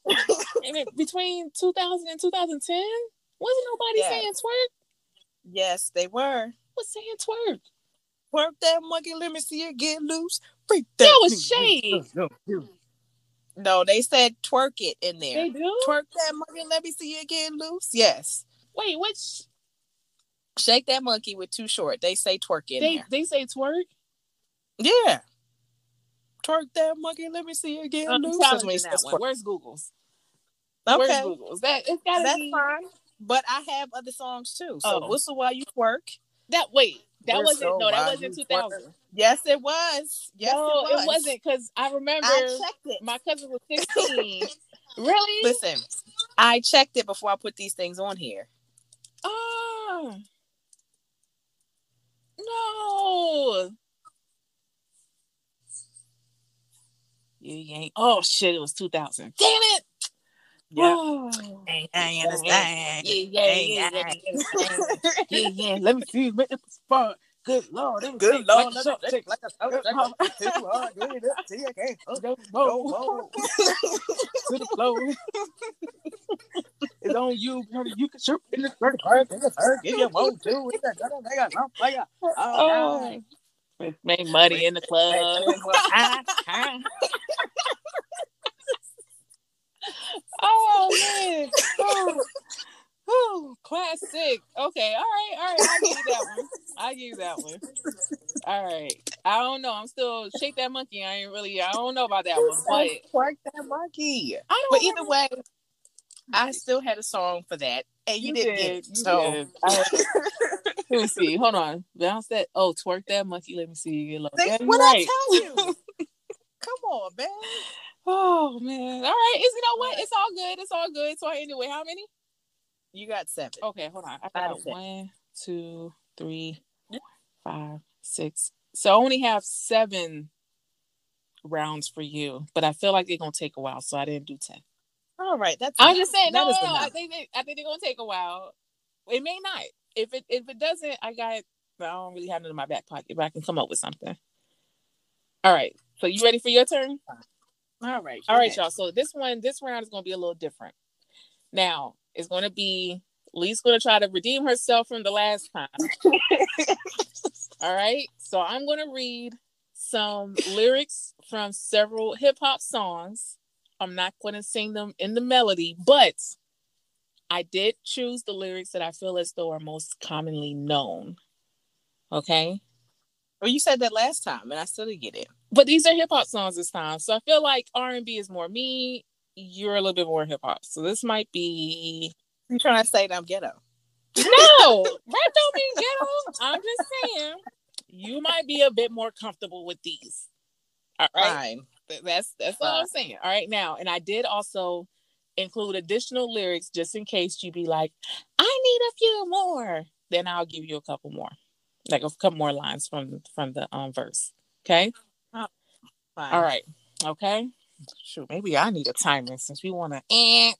Between two thousand and two thousand ten, wasn't nobody yes. saying twerk? Yes, they were. What's saying twerk? Twerk that monkey, let me see it get loose. Freak that. That was shade. No, they said twerk it in there. They do? Twerk that monkey, let me see it get loose. Yes. Wait, what's shake that monkey with Too Short? They say twerk in they, there. They say twerk? Yeah. Twerk that monkey, let me see it get I'm loose. That's that one. Where's Google's? Okay. Where's Google's? That, it's gotta That's be... fine. But I have other songs too. So oh. Whistle While You Twerk. That wait. That We're wasn't so no. That wasn't two thousand. Yes, it was. Yes, no, it, was. it wasn't because I remember. I checked it. My cousin was sixteen. Really? Listen, I checked it before I put these things on here. Oh no! You ain't. Oh shit! It was two thousand. Damn it! Yeah. Oh. Hey, I understand. Yeah, yeah, hey, yeah, yeah, yeah, yeah, yeah. Let me see. Make it fun. Good lord. Good lord. Like a shake. Like a shake. Too hard. Do it. See, I can't. Go, go, to the floor. It's on you. You can shoot in the third part. In the third, give your own too. It's a little nigga. Don't play it. Oh, oh. Make money in the club. Oh man! Oh. Oh, classic. Okay, all right, all right. I'll give you that one. I'll give you that one. All right. I don't know. I'm still shake that monkey. I ain't really. I don't know about that one. But twerk that monkey. I don't. But either way, I still had a song for that, and you, you didn't did. get it. You so did. I, let me see. Hold on. Bounce that. Oh, twerk that monkey. Let me see. That's what right. I tell you. Come on, man. Oh man! All right, it's you know what? It's all good. It's all good. So anyway, how many? You got seven. Okay, hold on. I got one, two, three, five, six. So I only have seven rounds for you, but I feel like they're gonna take a while, so I didn't do ten. All right, that's. I'm enough. just saying. No, no, no. I think they, I think they're gonna take a while. It may not. If it if it doesn't, I got. I don't really have it in my back pocket, but I can come up with something. All right. So you ready for your turn? All right. All right, y'all. So this one, this round is going to be a little different. Now, it's going to be, Lee's going to try to redeem herself from the last time. All right. So I'm going to read some lyrics from several hip hop songs. I'm not going to sing them in the melody, but I did choose the lyrics that I feel as though are most commonly known. Okay. Well, you said that last time, and I still didn't get it. But these are hip hop songs this time, so I feel like R and B is more me. You're a little bit more hip hop, so this might be. You trying to say that I'm ghetto? No, that don't mean ghetto. I'm just saying you might be a bit more comfortable with these. All right, Fine. that's that's Fine. all I'm saying. All right, now, and I did also include additional lyrics just in case you be like, I need a few more. Then I'll give you a couple more. Like a couple more lines from from the um verse. Okay. Oh, all right. Okay. Shoot, maybe I need a timer since we want to. Eh.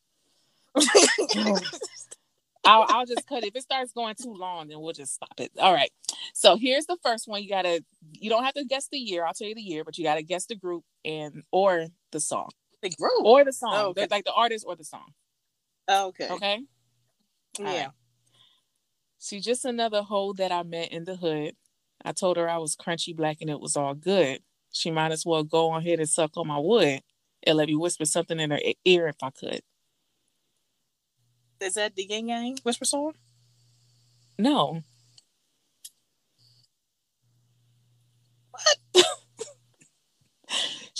I'll I'll just cut it. If it starts going too long, then we'll just stop it. All right. So here's the first one. You gotta. You don't have to guess the year. I'll tell you the year, but you gotta guess the group and or the song. The group or the song. Oh, okay. Like the artist or the song. Oh, okay. Okay. Yeah. All right. She's just another hoe that I met in the hood. I told her I was crunchy black and it was all good. She might as well go on ahead and suck on my wood and let me whisper something in her ear if I could. Is that the Yin Yang Whisper song? No. What?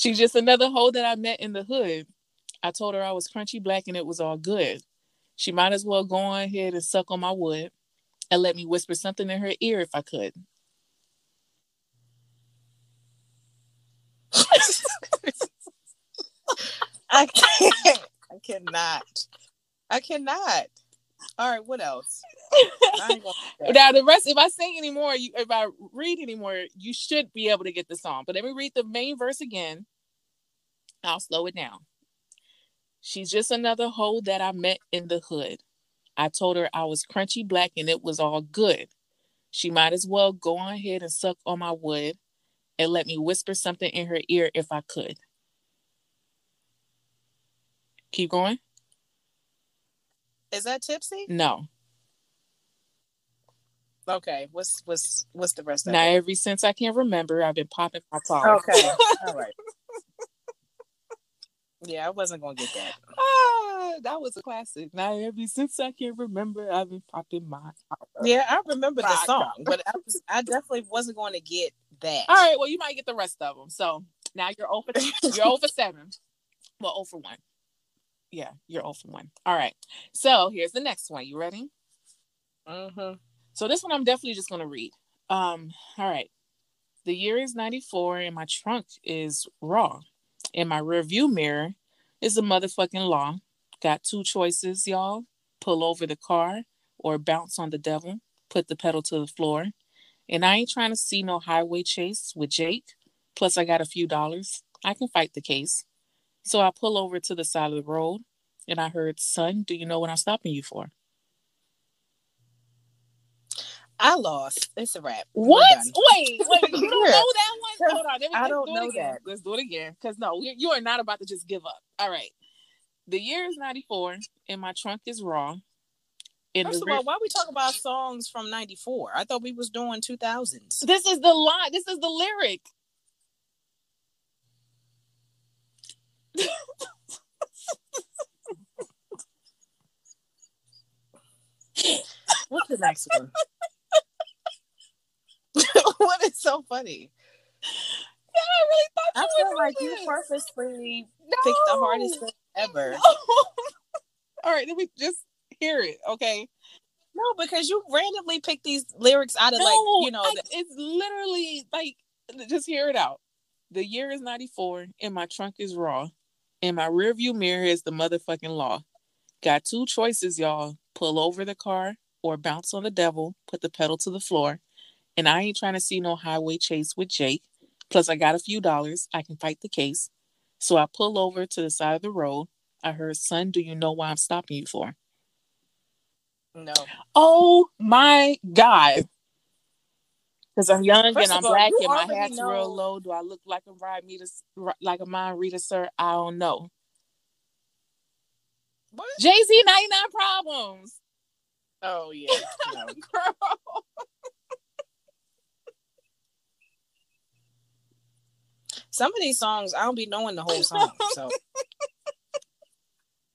She's just another hoe that I met in the hood. I told her I was Crunchy Black and it was all good. She might as well go on ahead and suck on my wood and let me whisper something in her ear if I could. I can't. I cannot. I cannot. All right, what else? Now the rest, if I sing anymore, you, if I read anymore, you should be able to get the song. But let me read the main verse again. I'll slow it down. She's just another hoe that I met in the hood. I told her I was Crunchy Black and it was all good. She might as well go on ahead and suck on my wood and let me whisper something in her ear if I could. Keep going. Is that Tipsy? No. Okay. What's what's what's the rest of it? Now, ever since I can remember, I've been popping my collar. Okay. All right. Yeah, I wasn't gonna get that. Ah, that was a classic. Now, ever since I can remember, I've been popping my collar. Yeah, I remember the song, but I, was, I definitely wasn't going to get that. All right. Well, you might get the rest of them. So now you're over. You're over seven. Well, over one. Yeah, you're all for one. All right. So here's the next one. You ready? Mm-hmm. So this one I'm definitely just going to read. Um. All right. The year is ninety-four and my trunk is raw. And my rearview mirror is a motherfucking law. Got two choices, y'all. Pull over the car or bounce on the devil. Put the pedal to the floor. And I ain't trying to see no highway chase with Jake. Plus, I got a few dollars. I can fight the case. So I pull over to the side of the road and I heard, son, do you know what I'm stopping you for? I lost. It's a wrap. What? Wait, wait. You don't know that one? Hold on. Let me, I don't do know again. that. Let's do it again. Because no, we, you are not about to just give up. All right. The year is ninety-four and my trunk is raw. In First of all, why are we talking about songs from ninety-four? I thought we was doing two thousands. This is the line. This is the lyric. What's the next one? What is so funny? Yeah, I really thought you I feel like this. You purposely no. picked the hardest thing ever. No. All right, let me just hear it, okay? No, because you randomly pick these lyrics out of no, like you know. I, the- it's literally like just hear it out. The year is ninety-four and my trunk is raw. And my rearview mirror is the motherfucking law. Got two choices, y'all. Pull over the car or bounce on the devil. Put the pedal to the floor. And I ain't trying to see no highway chase with Jake. Plus, I got a few dollars. I can fight the case. So I pull over to the side of the road. I heard, son, do you know why I'm stopping you for? No. Oh, my God. Because I'm young First and I'm all, black and my hat's know. real low. Do I look like a ride meter, like a mind reader, sir? I don't know. What? Jay-Z, ninety-nine Problems. Oh, yeah. No. Girl. Some of these songs, I don't be knowing the whole song. So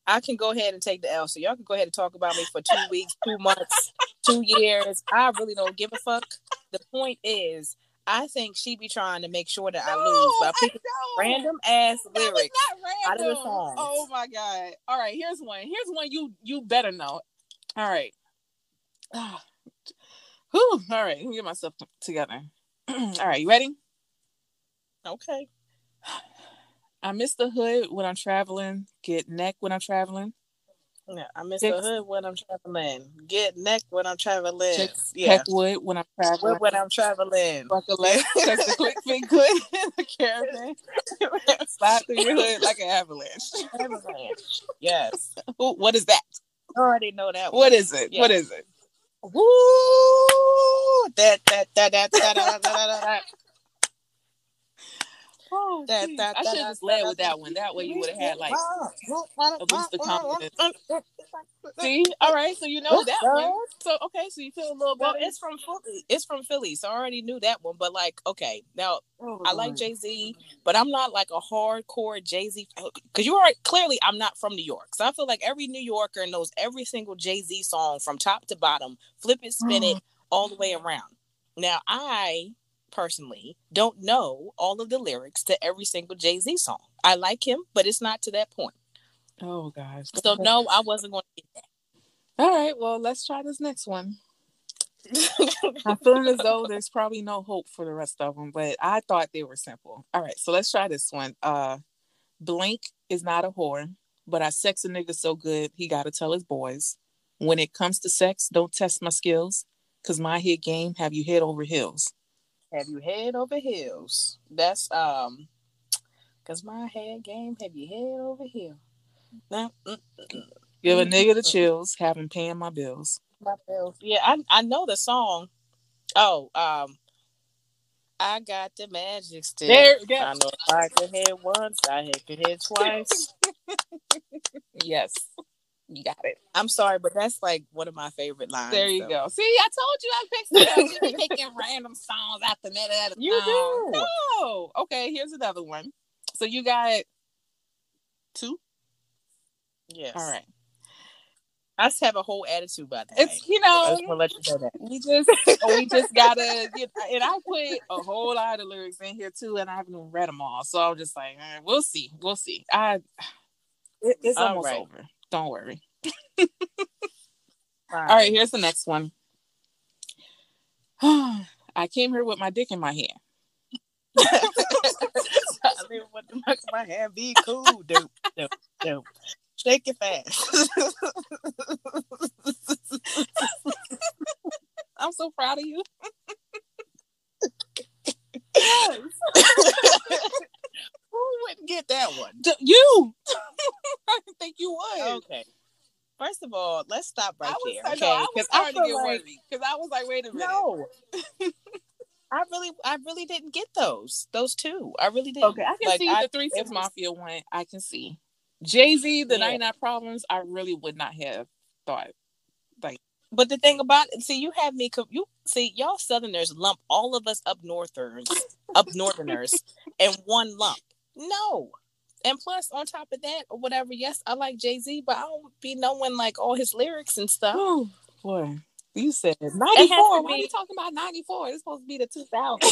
I can go ahead and take the L. So y'all can go ahead and talk about me for two weeks, two months, two years. I really don't give a fuck. The point is, I think she be trying to make sure that no, I lose by picking random ass lyrics out of the songs. Oh my God! All right, here's one. Here's one you you better know. All right. Ah. Whew. All right, let me get myself together. All right, you ready? Okay. I miss the hood when I'm traveling. Get neck when I'm traveling. Yeah, I miss Six. the hood when I'm traveling. Get neck when I'm traveling. Check yeah. wood when I'm traveling. Wood when I'm traveling. Buckle leg. Check the quick fit good in the caravan. Slide through your hood like an avalanche. Avalanche. Yes. What is that? I already know that one. What is it? Yes. What is it? Woo! That that that that that that that. Oh, that, that, I should have just led with that one. That way you would have had like at least the confidence. See? All right, so you know that one. So okay, so you feel a little better. Well, it's from Philly. It's from Philly, so I already knew that one. But like, okay, now oh, I like Jay-Z, but I'm not like a hardcore Jay-Z because you are clearly I'm not from New York, so I feel like every New Yorker knows every single Jay-Z song from top to bottom, flip it, spin it, all the way around. Now I personally don't know all of the lyrics to every single Jay-Z song. I like him, but it's not to that point. Oh, gosh. So, no, I wasn't going to get that. All right. Well, let's try this next one. I'm feeling as though there's probably no hope for the rest of them, but I thought they were simple. All right. So, let's try this one. Uh, Blank is not a whore, but I sex a nigga so good, he got to tell his boys. When it comes to sex, don't test my skills, because my hit game have you head over heels. Have you head over heels? That's, um, because my head game have you head over heels. Nah, mm, mm, give a nigga the chills, have him paying my bills. My bills. Yeah, I I know the song. Oh, um, I got the magic stick. There you go. I know I could hit once, I hit could hit twice. Yes, you got it. I'm sorry, but that's like one of my favorite lines. There you so. go. See, I told you I picked it up. You be picking random songs after that. You um, do. No. Okay, here's another one. So you got two. Yes. All right. I just have a whole attitude about that. It's, you know, I just want to let you know that. We just, we just gotta, you know, and I put a whole lot of lyrics in here too, and I haven't even read them all. So I'm just like, eh, we'll see, we'll see. I, it, it's all almost right. over. Don't worry. All right, here's the next one. I came here with my dick in my hand. I mean, what the fuck, my hand be cool, dude, dude, dude. Shake it fast. I'm so proud of you. Who wouldn't get that one? D- you. I didn't think you would. Okay. First of all, let's stop right here. I was, okay? no, I was trying I to get like, worthy because I was like, wait a minute. No. I really, I really didn't get those. Those two. I really didn't. Okay, I can like, see I, the Three Six Mafia one. I can see. Jay-Z, the yeah. ninety-nine Problems, I really would not have thought. Like, but the thing about it, see, you have me, you see, y'all Southerners lump all of us up Northerners, up Northerners, in one lump. No. And plus, on top of that, or whatever, yes, I like Jay-Z, but I don't be knowing, like, all his lyrics and stuff. Oh, boy. You said ninety-four. Why be... are you talking about ninety-four? It's supposed to be the two thousand.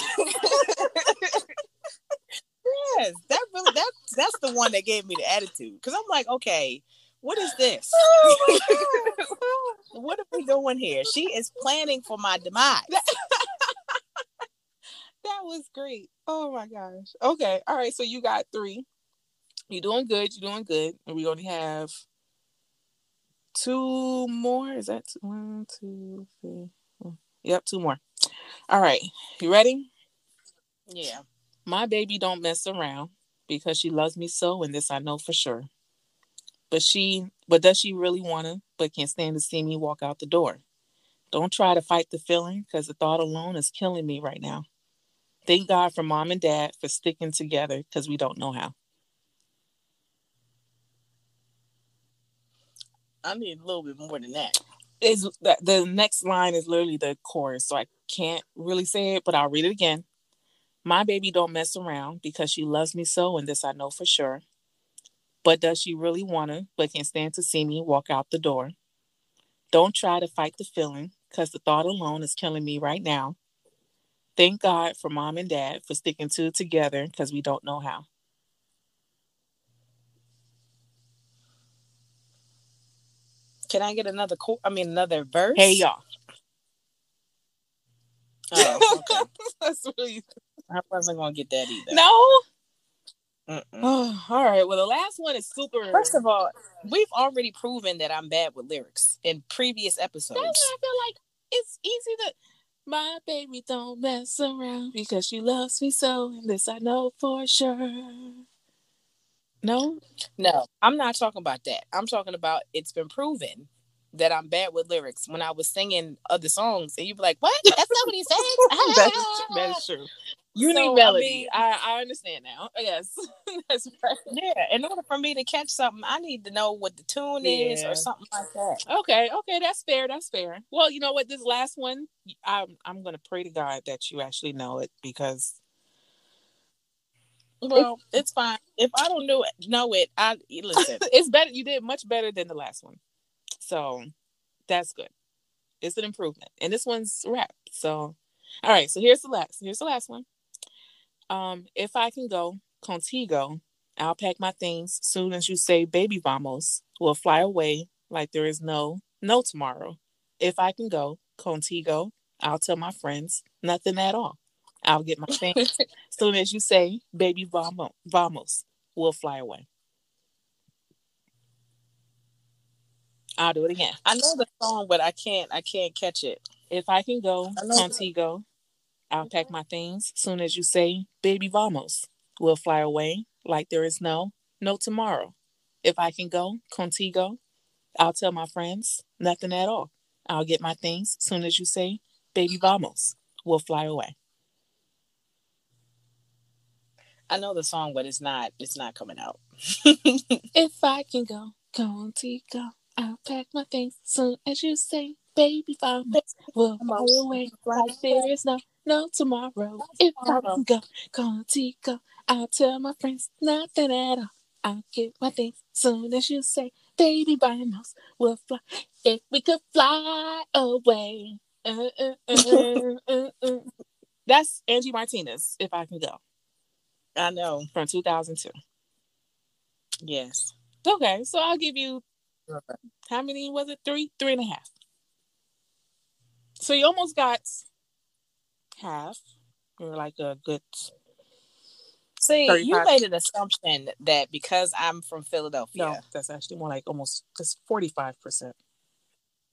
Yes, that really that that's the one that gave me the attitude, because I'm like, okay, what is this? Oh, what are we doing here? She is planning for my demise. That was great. Oh my gosh. Okay. All right. So you got three. You're doing good. You're doing good. And we only have two more. Is that two? One, two, three? Four. Yep, two more. All right. You ready? Yeah. My baby don't mess around because she loves me so, and this I know for sure. But she, but does she really want to, but can't stand to see me walk out the door. Don't try to fight the feeling, because the thought alone is killing me right now. Thank God for mom and dad for sticking together, because we don't know how. I need a little bit more than that. It's, the, the next line is literally the chorus, so I can't really say it, but I'll read it again. My baby don't mess around because she loves me so, and this I know for sure. But does she really want to, but can't stand to see me walk out the door. Don't try to fight the feeling, because the thought alone is killing me right now. Thank God for mom and dad for sticking to it together, because we don't know how. Can I get another co- I mean, another verse? Hey, y'all. Oh, okay. That's really... I wasn't gonna get that either. No. Oh, all right. Well, the last one is super. First of all, we've already proven that I'm bad with lyrics in previous episodes. That's why I feel like it's easy to. My baby don't mess around because she loves me so, and this I know for sure. No, no, I'm not talking about that. I'm talking about it's been proven that I'm bad with lyrics when I was singing other songs, and you'd be like, "What? That's not what he said." That's, that's true. You so, need melody. I, mean, I I understand now. Yes, that's right. Yeah, in order for me to catch something, I need to know what the tune yeah. is or something like that. Okay, okay, that's fair. That's fair. Well, you know what? This last one, I'm I'm gonna pray to God that you actually know it, because. Well, it's, it's fine. If I don't know it, know it, I listen. It's better. You did much better than the last one. So that's good. It's an improvement. And this one's rap. So All right, so here's the last. Here's the last one. Um, if I can go contigo, I'll pack my things. Soon as you say baby vamos, we'll fly away like there is no no tomorrow. If I can go contigo, I'll tell my friends nothing at all. I'll get my things. Soon as you say baby vamos, we'll fly away. I'll do it again. I know the song, but I can't. I can't catch it. If I can go contigo, I'll pack my things. Soon as you say baby vamos, we'll fly away like there is no no tomorrow. If I can go contigo, I'll tell my friends nothing at all. I'll get my things. Soon as you say baby vamos, we'll fly away. I know the song, but it's not. It's not coming out. If I can go contigo, I'll pack my things. Soon as you say baby vamos, we'll fly away like there is no no tomorrow. If I can go contigo, I'll tell my friends nothing at all. I'll get my things. Soon as you say baby vamos, we'll fly. If we could fly away. Uh, uh, uh, uh, uh. That's Angie Martinez, If I Can Go. I know. From two thousand two. Yes. Okay, so I'll give you, how many was it? Three? Three and a half. So you almost got half. You were like a good... See, thirty-five. You made an assumption that because I'm from Philadelphia... No, that's actually more like almost just forty-five percent.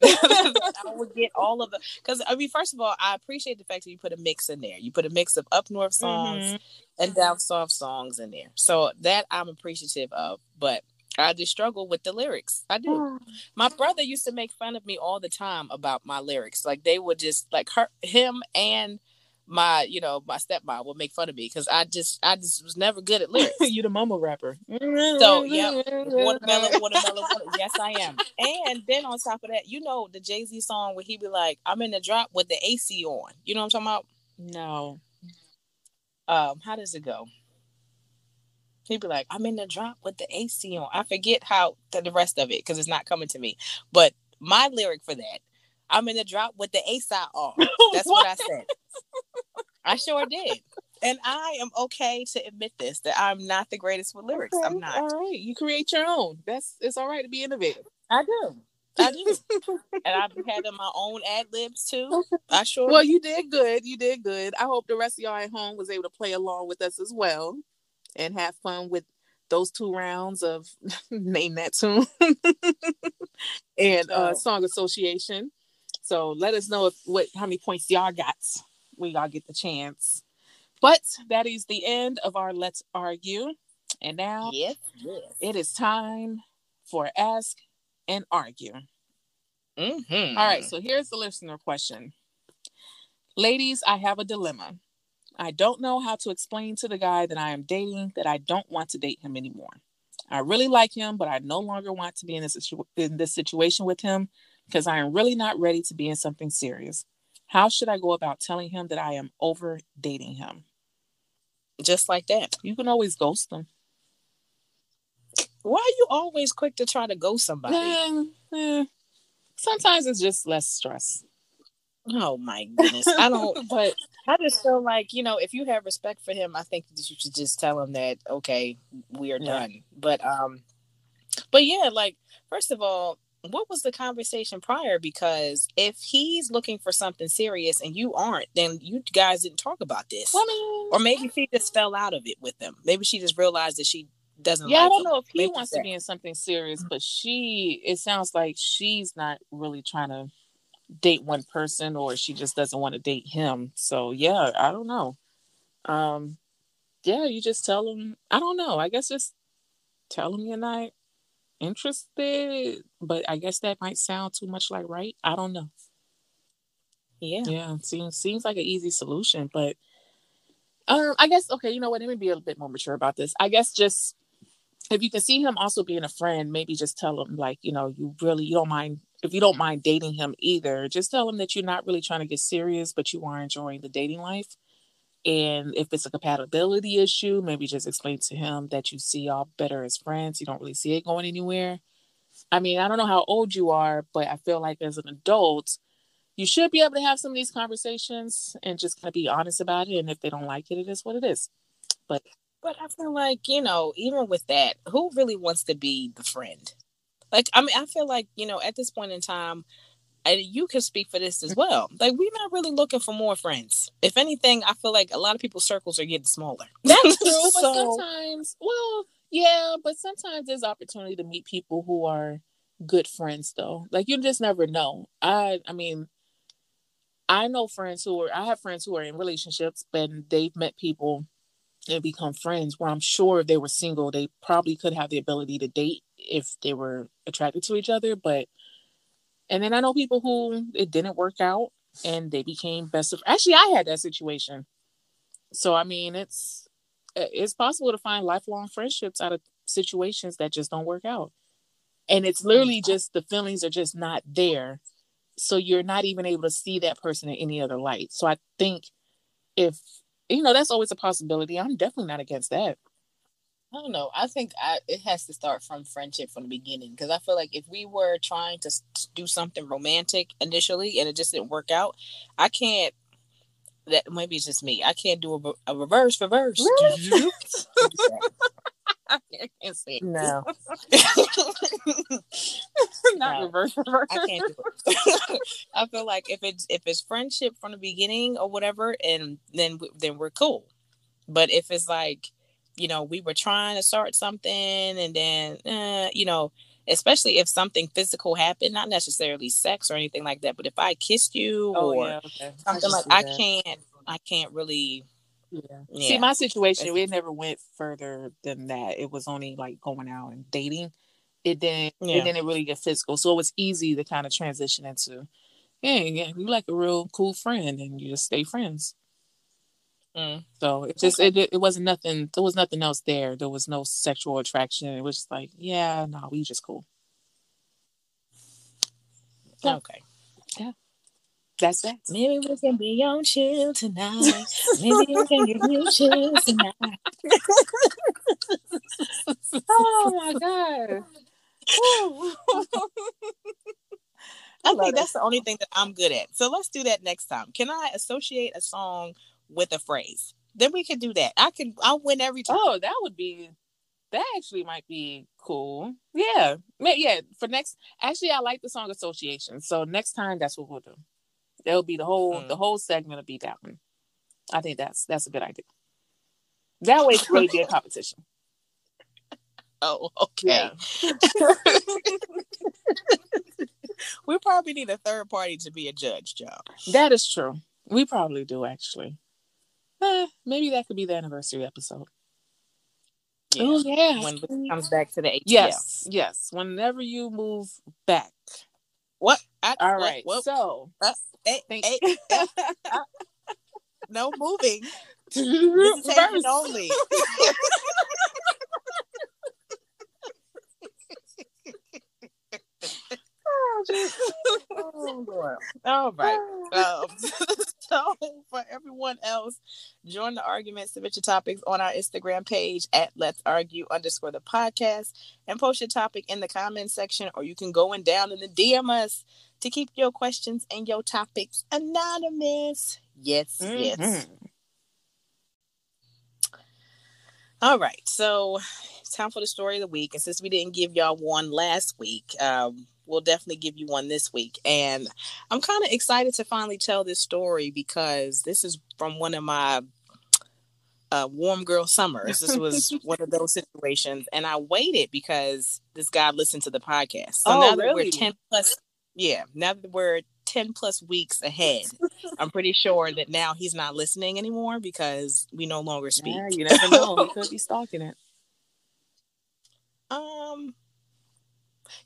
I would get all of the... Because, I mean, first of all, I appreciate the fact that you put a mix in there. You put a mix of up north songs mm-hmm. and down south songs in there. So that I'm appreciative of, but... I just struggle with the lyrics. I do. My brother used to make fun of me all the time about my lyrics. Like they would just like her, him and my, you know, my stepmom would make fun of me because I just, I just was never good at lyrics. You the mama rapper. So yeah, watermelon, watermelon, watermelon. Yes, I am. And then on top of that, you know, the Jay-Z song where he be like, "I'm in the drop with the A C on." You know what I'm talking about? No. Um, how does it go? He'd be like, I'm in the drop with the A C on. I forget how the, the rest of it because it's not coming to me. But my lyric for that, I'm in the drop with the A C I on. That's what? what I said. I sure did. And I am okay to admit this, that I'm not the greatest with lyrics. Okay, I'm not. All right. You create your own. That's It's all right to be innovative. I do. I do. And I've had my own ad-libs too. I sure Well, you did good. You did good. I hope the rest of y'all at home was able to play along with us as well. And have fun with those two rounds of Name That Tune and uh, Song Association. So let us know if what how many points y'all got when y'all get the chance. But that is the end of our Let's Argue. And now yes, yes. It is time for Ask and Argue. Mm-hmm. All right, so here's the listener question. Ladies, I have a dilemma. I don't know how to explain to the guy that I am dating that I don't want to date him anymore. I really like him, but I no longer want to be in this, situ- in this situation with him because I am really not ready to be in something serious. How should I go about telling him that I am over dating him? Just like that. You can always ghost them. Why are you always quick to try to ghost somebody? Eh, eh. Sometimes it's just less stress. Oh my goodness. I don't, but I just feel like, you know, if you have respect for him, I think that you should just tell him that, okay, we are done. Yeah. But, um, but yeah, like, first of all, what was the conversation prior? Because if he's looking for something serious and you aren't, then you guys didn't talk about this. Well, I mean, or maybe she just fell out of it with him. Maybe she just realized that she doesn't yeah, like Yeah, I don't him. know if he maybe wants to be in something serious, but she, it sounds like she's not really trying to date one person, or she just doesn't want to date him. So yeah, I don't know. Um, yeah, you just tell him. I don't know. I guess just tell him you're not interested. But I guess that might sound too much like right. I don't know. Yeah, yeah. Seems seems like an easy solution, but um, I guess okay. You know what? Let me be a bit more mature about this. I guess just if you can see him also being a friend, maybe just tell him like you know you really you don't mind. If you don't mind dating him either, just tell him that you're not really trying to get serious, but you are enjoying the dating life. And if it's a compatibility issue, maybe just explain to him that you see y'all better as friends. You don't really see it going anywhere. I mean, I don't know how old you are, but I feel like as an adult, you should be able to have some of these conversations and just kind of be honest about it. And if they don't like it, it is what it is. But but I feel like, you know, even with that, who really wants to be the friend? Like, I mean, I feel like, you know, at this point in time, and you can speak for this as well. Like, we're not really looking for more friends. If anything, I feel like a lot of people's circles are getting smaller. That's true, but so... sometimes, well, yeah, but sometimes there's opportunity to meet people who are good friends, though. Like, you just never know. I, I mean, I know friends who are, I have friends who are in relationships, and they've met people and become friends where I'm sure if they were single, they probably could have the ability to date if they were attracted to each other, but and then I know people who it didn't work out and they became best of. Actually, I had that situation. So, I mean, it's it's possible to find lifelong friendships out of situations that just don't work out. And it's literally just the feelings are just not there. So you're not even able to see that person in any other light. So I think if, you know, that's always a possibility. I'm definitely not against that. I don't know. I think I, it has to start from friendship from the beginning, because I feel like if we were trying to do something romantic initially and it just didn't work out, I can't. That maybe it's just me. I can't do a, a reverse reverse. Really? I can't say it. No. Not no. reverse reverse. I can't do it. I feel like if it's if it's friendship from the beginning or whatever, and then then we're cool. But if it's like, you know, we were trying to start something and then, uh, you know, especially if something physical happened, not necessarily sex or anything like that, but if I kissed you oh, or yeah, okay. something I like I that. can't, I can't really. Yeah. Yeah. See, my situation, it never went further than that. It was only like going out and dating. It didn't, yeah. it didn't really get physical. So it was easy to kind of transition into, yeah, yeah, you like a real cool friend and you just stay friends. Mm. So it just okay. it it wasn't nothing. There was nothing else there. There was no sexual attraction. It was just like, yeah, no, we just cool. Yeah. Okay, yeah, that's it. Maybe we can be on chill tonight. Maybe we can give you chill tonight. Oh my god! I, I think that's it. The only thing that I'm good at. So let's do that next time. Can I associate a song with a phrase? Then we could do that. I can I'll win every time. Oh, that would be that actually might be cool. Yeah. Yeah. For next actually I like the song association. So next time that's what we'll do. That'll be the whole mm. the whole segment will be that one. I think that's that's a good idea. That way it's really be a competition. Oh, okay. Yeah. We probably need a third party to be a judge, Joe. That is true. We probably do actually. Eh, maybe that could be the anniversary episode. Yeah. Oh, yeah. When it comes back to the H T L. Yes, yes. Whenever you move back. What? I, All right. What? So. Uh, eight, eight, eight, eight. No moving. This is taking only. Oh, Lord. All right. Um, so for everyone else, join the argument, submit your topics on our Instagram page at Let's Argue underscore the podcast, and post your topic in the comments section, or you can go and down in the D M us to keep your questions and your topics anonymous. Yes, mm-hmm. yes. All right, so it's time for the story of the week, and since we didn't give y'all one last week, um, we'll definitely give you one this week. And I'm kind of excited to finally tell this story because this is from one of my uh, warm girl summers. This was one of those situations. And I waited because this guy listened to the podcast. So oh, now that really? we're ten plus, yeah, now that we're ten plus weeks ahead, I'm pretty sure that now he's not listening anymore because we no longer speak. Yeah, you never know. He could be stalking it. Um,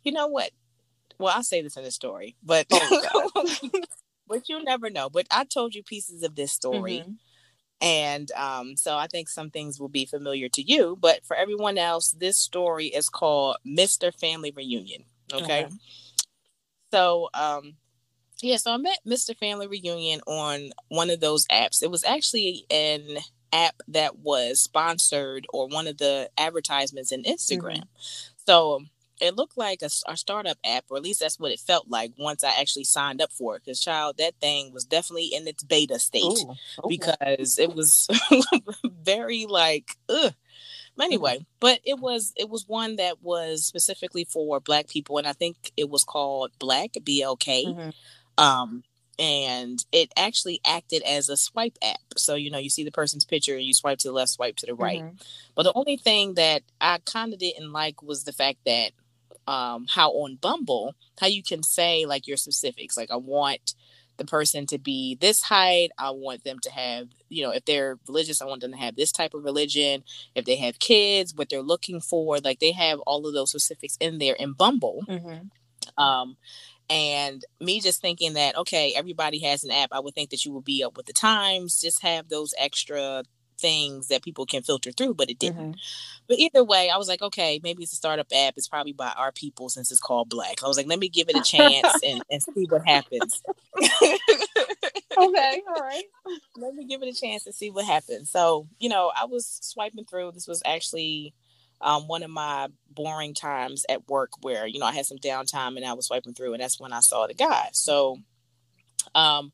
you know what? Well, I'll say this in the story, but oh, but you never know. But I told you pieces of this story. Mm-hmm. And um, so I think some things will be familiar to you. But for everyone else, this story is called Mister Family Reunion. Okay. Mm-hmm. So, um, yeah, so I met Mister Family Reunion on one of those apps. It was actually an app that was sponsored or one of the advertisements in Instagram. Mm-hmm. So it looked like a, a startup app, or at least that's what it felt like once I actually signed up for it. Because, child, that thing was definitely in its beta state. Ooh, okay. Because it was very like, ugh. But anyway, mm-hmm. but it was it was one that was specifically for Black people, and I think it was called Black, B L K. Mm-hmm. Um, and it actually acted as a swipe app. So, you know, you see the person's picture and you swipe to the left, swipe to the right. Mm-hmm. But the only thing that I kind of didn't like was the fact that um, how on Bumble, how you can say like your specifics, like I want the person to be this height. I want them to have, you know, if they're religious, I want them to have this type of religion. If they have kids, what they're looking for, like they have all of those specifics in there in Bumble. Mm-hmm. Um, and me just thinking that, okay, everybody has an app. I would think that you would be up with the times, just have those extra things that people can filter through, but it didn't. Mm-hmm. But either way, I was like, okay, maybe it's a startup app. It's probably by our people since it's called Black. I was like, let me give it a chance and, and see what happens. Okay, all right. Let me give it a chance and see what happens. So, you know, I was swiping through. This was actually um, one of my boring times at work where, you know, I had some downtime and I was swiping through, and that's when I saw the guy. So, um,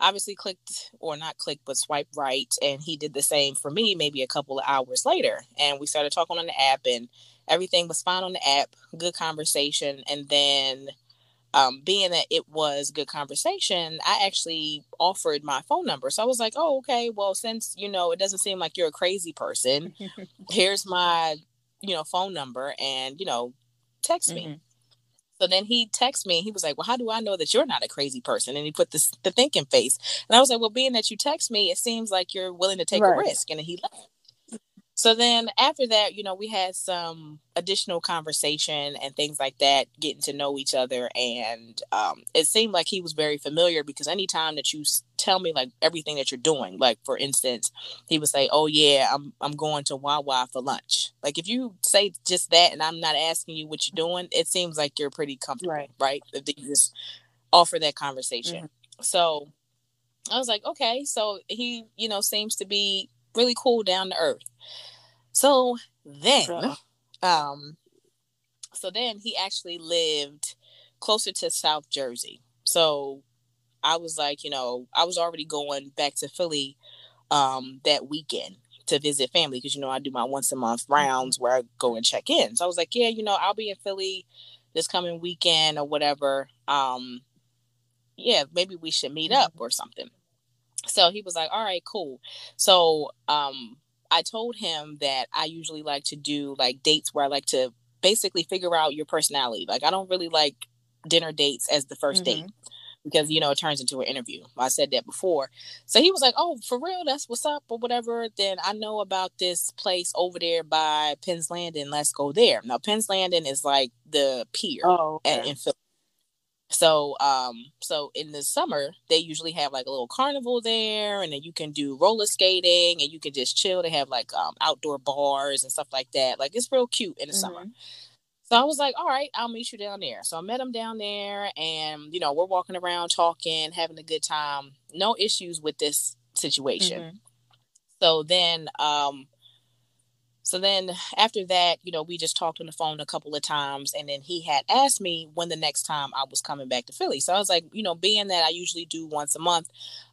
obviously clicked or not clicked, but swiped right. And he did the same for me maybe a couple of hours later. And we started talking on the app and everything was fine on the app. Good conversation. And then um, being that it was good conversation, I actually offered my phone number. So I was like, oh, okay, well, since, you know, it doesn't seem like you're a crazy person, here's my, you know, phone number and, you know, text mm-hmm. me. So then he texted me and he was like, well, how do I know that you're not a crazy person? And he put this, the thinking face. And I was like, well, being that you text me, it seems like you're willing to take right. a risk. And then he left. So then after that, you know, we had some additional conversation and things like that, getting to know each other. And um, it seemed like he was very familiar, because anytime that you tell me like everything that you're doing, like, for instance, he would say, oh, yeah, I'm I'm going to Wawa for lunch. Like if you say just that and I'm not asking you what you're doing, it seems like you're pretty comfortable. Right. right? If they just offer that conversation. Mm-hmm. So I was like, OK, so he, you know, seems to be really cool, down to earth. So then, um, so then he actually lived closer to South Jersey. So I was like, you know, I was already going back to Philly um, that weekend to visit family, because, you know, I do my once a month rounds where I go and check in. So I was like, yeah, you know, I'll be in Philly this coming weekend or whatever. Um, yeah, maybe we should meet up or something. So he was like, all right, cool. So um, I told him that I usually like to do like dates where I like to basically figure out your personality. Like I don't really like dinner dates as the first mm-hmm. date, because, you know, it turns into an interview. I said that before. So he was like, oh, for real? That's what's up or whatever. Then I know about this place over there by Penn's Landing. Let's go there. Now, Penn's Landing is like the pier oh, okay. at, in Philly. So, um, so in the summer, they usually have like a little carnival there, and then you can do roller skating and you can just chill. They have like, um, outdoor bars and stuff like that. Like it's real cute in the mm-hmm. summer. So I was like, all right, I'll meet you down there. So I met him down there, and, you know, we're walking around talking, having a good time, no issues with this situation. Mm-hmm. So then, um, So then after that, you know, we just talked on the phone a couple of times, and then he had asked me when the next time I was coming back to Philly. So I was like, you know, being that I usually do once a month,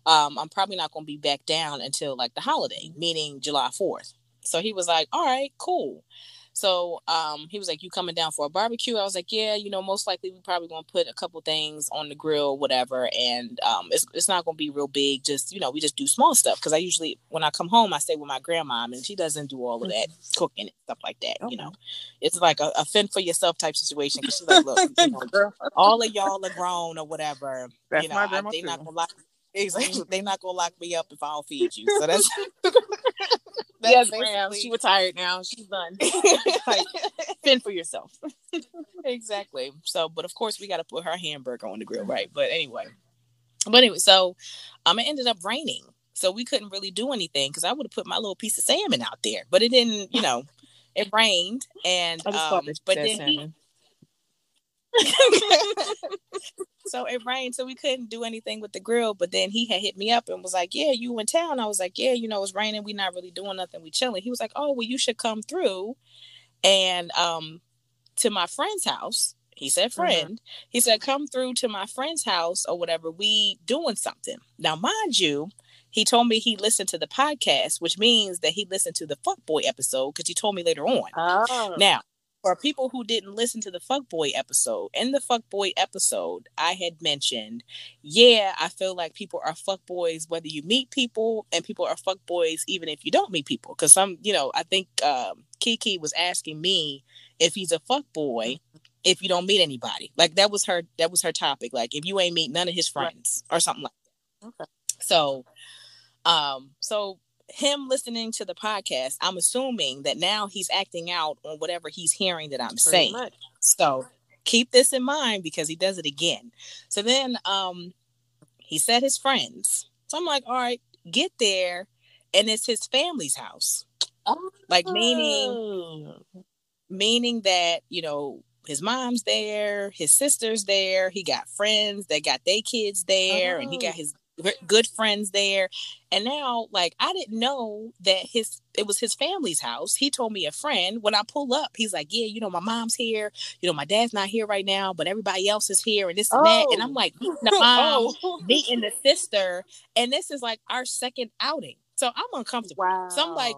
um, I'm probably not going to be back down until like the holiday, meaning July fourth. So he was like, all right, cool. So um, he was like, you coming down for a barbecue? I was like, yeah, you know, most likely we probably going to put a couple things on the grill, whatever. And um, it's it's not going to be real big. Just, you know, we just do small stuff. Because I usually, when I come home, I stay with my grandma, and she doesn't do all of that cooking and stuff like that. Okay. You know, it's like a, a fend for yourself type situation. Because she's like, look, you know, all of y'all are grown or whatever. That's you know, my grandma I, they too. Not gonna lock, exactly, they're not going to lock me up if I don't feed you. So that's... That's yes, ma'am. She retired now. She's done. Like, fend for yourself. Exactly. So, but of course, we got to put her hamburger on the grill, right? But anyway, but anyway, so um, it ended up raining, so we couldn't really do anything, because I would have put my little piece of salmon out there, but it didn't. You know, it rained, and I just um, but then salmon. He. So it rained, so we couldn't do anything with the grill. But then he had hit me up and was like, yeah, you in town? I was like, yeah, you know, it's raining, we not really doing nothing, we chilling. He was like, oh, well, you should come through and um to my friend's house. He said, friend. Mm-hmm. He said, come through to my friend's house or whatever. We doing something. Now, mind you, he told me he listened to the podcast, which means that he listened to the Fuckboy episode because he told me later on. Oh. Now, for people who didn't listen to the Fuckboy episode, in the Fuckboy episode, I had mentioned, yeah, I feel like people are fuckboys whether you meet people, and people are fuckboys even if you don't meet people. Because some, you know, I think um, Kiki was asking me if he's a fuckboy if you don't meet anybody. Like, that was her, that was her topic. Like, if you ain't meet none of his friends, right, or something like that. Okay. So, um, so. him listening to the podcast, I'm assuming that now he's acting out on whatever he's hearing that I'm saying. Much. So keep this in mind because he does it again. So then um, he said his friends. So I'm like, all right, get there. And it's his family's house. Oh. Like meaning, meaning that, you know, his mom's there, his sister's there. He got friends that got their kids there, oh, and he got his good friends there. And now, like, I didn't know that his it was his family's house. He told me a friend. When I pull up, he's like, yeah, you know, my mom's here, you know, my dad's not here right now, but everybody else is here, and this and oh. that. And I'm like, meeting the mom, oh. meeting the sister, and this is like our second outing. So I'm uncomfortable. Wow. So I'm like,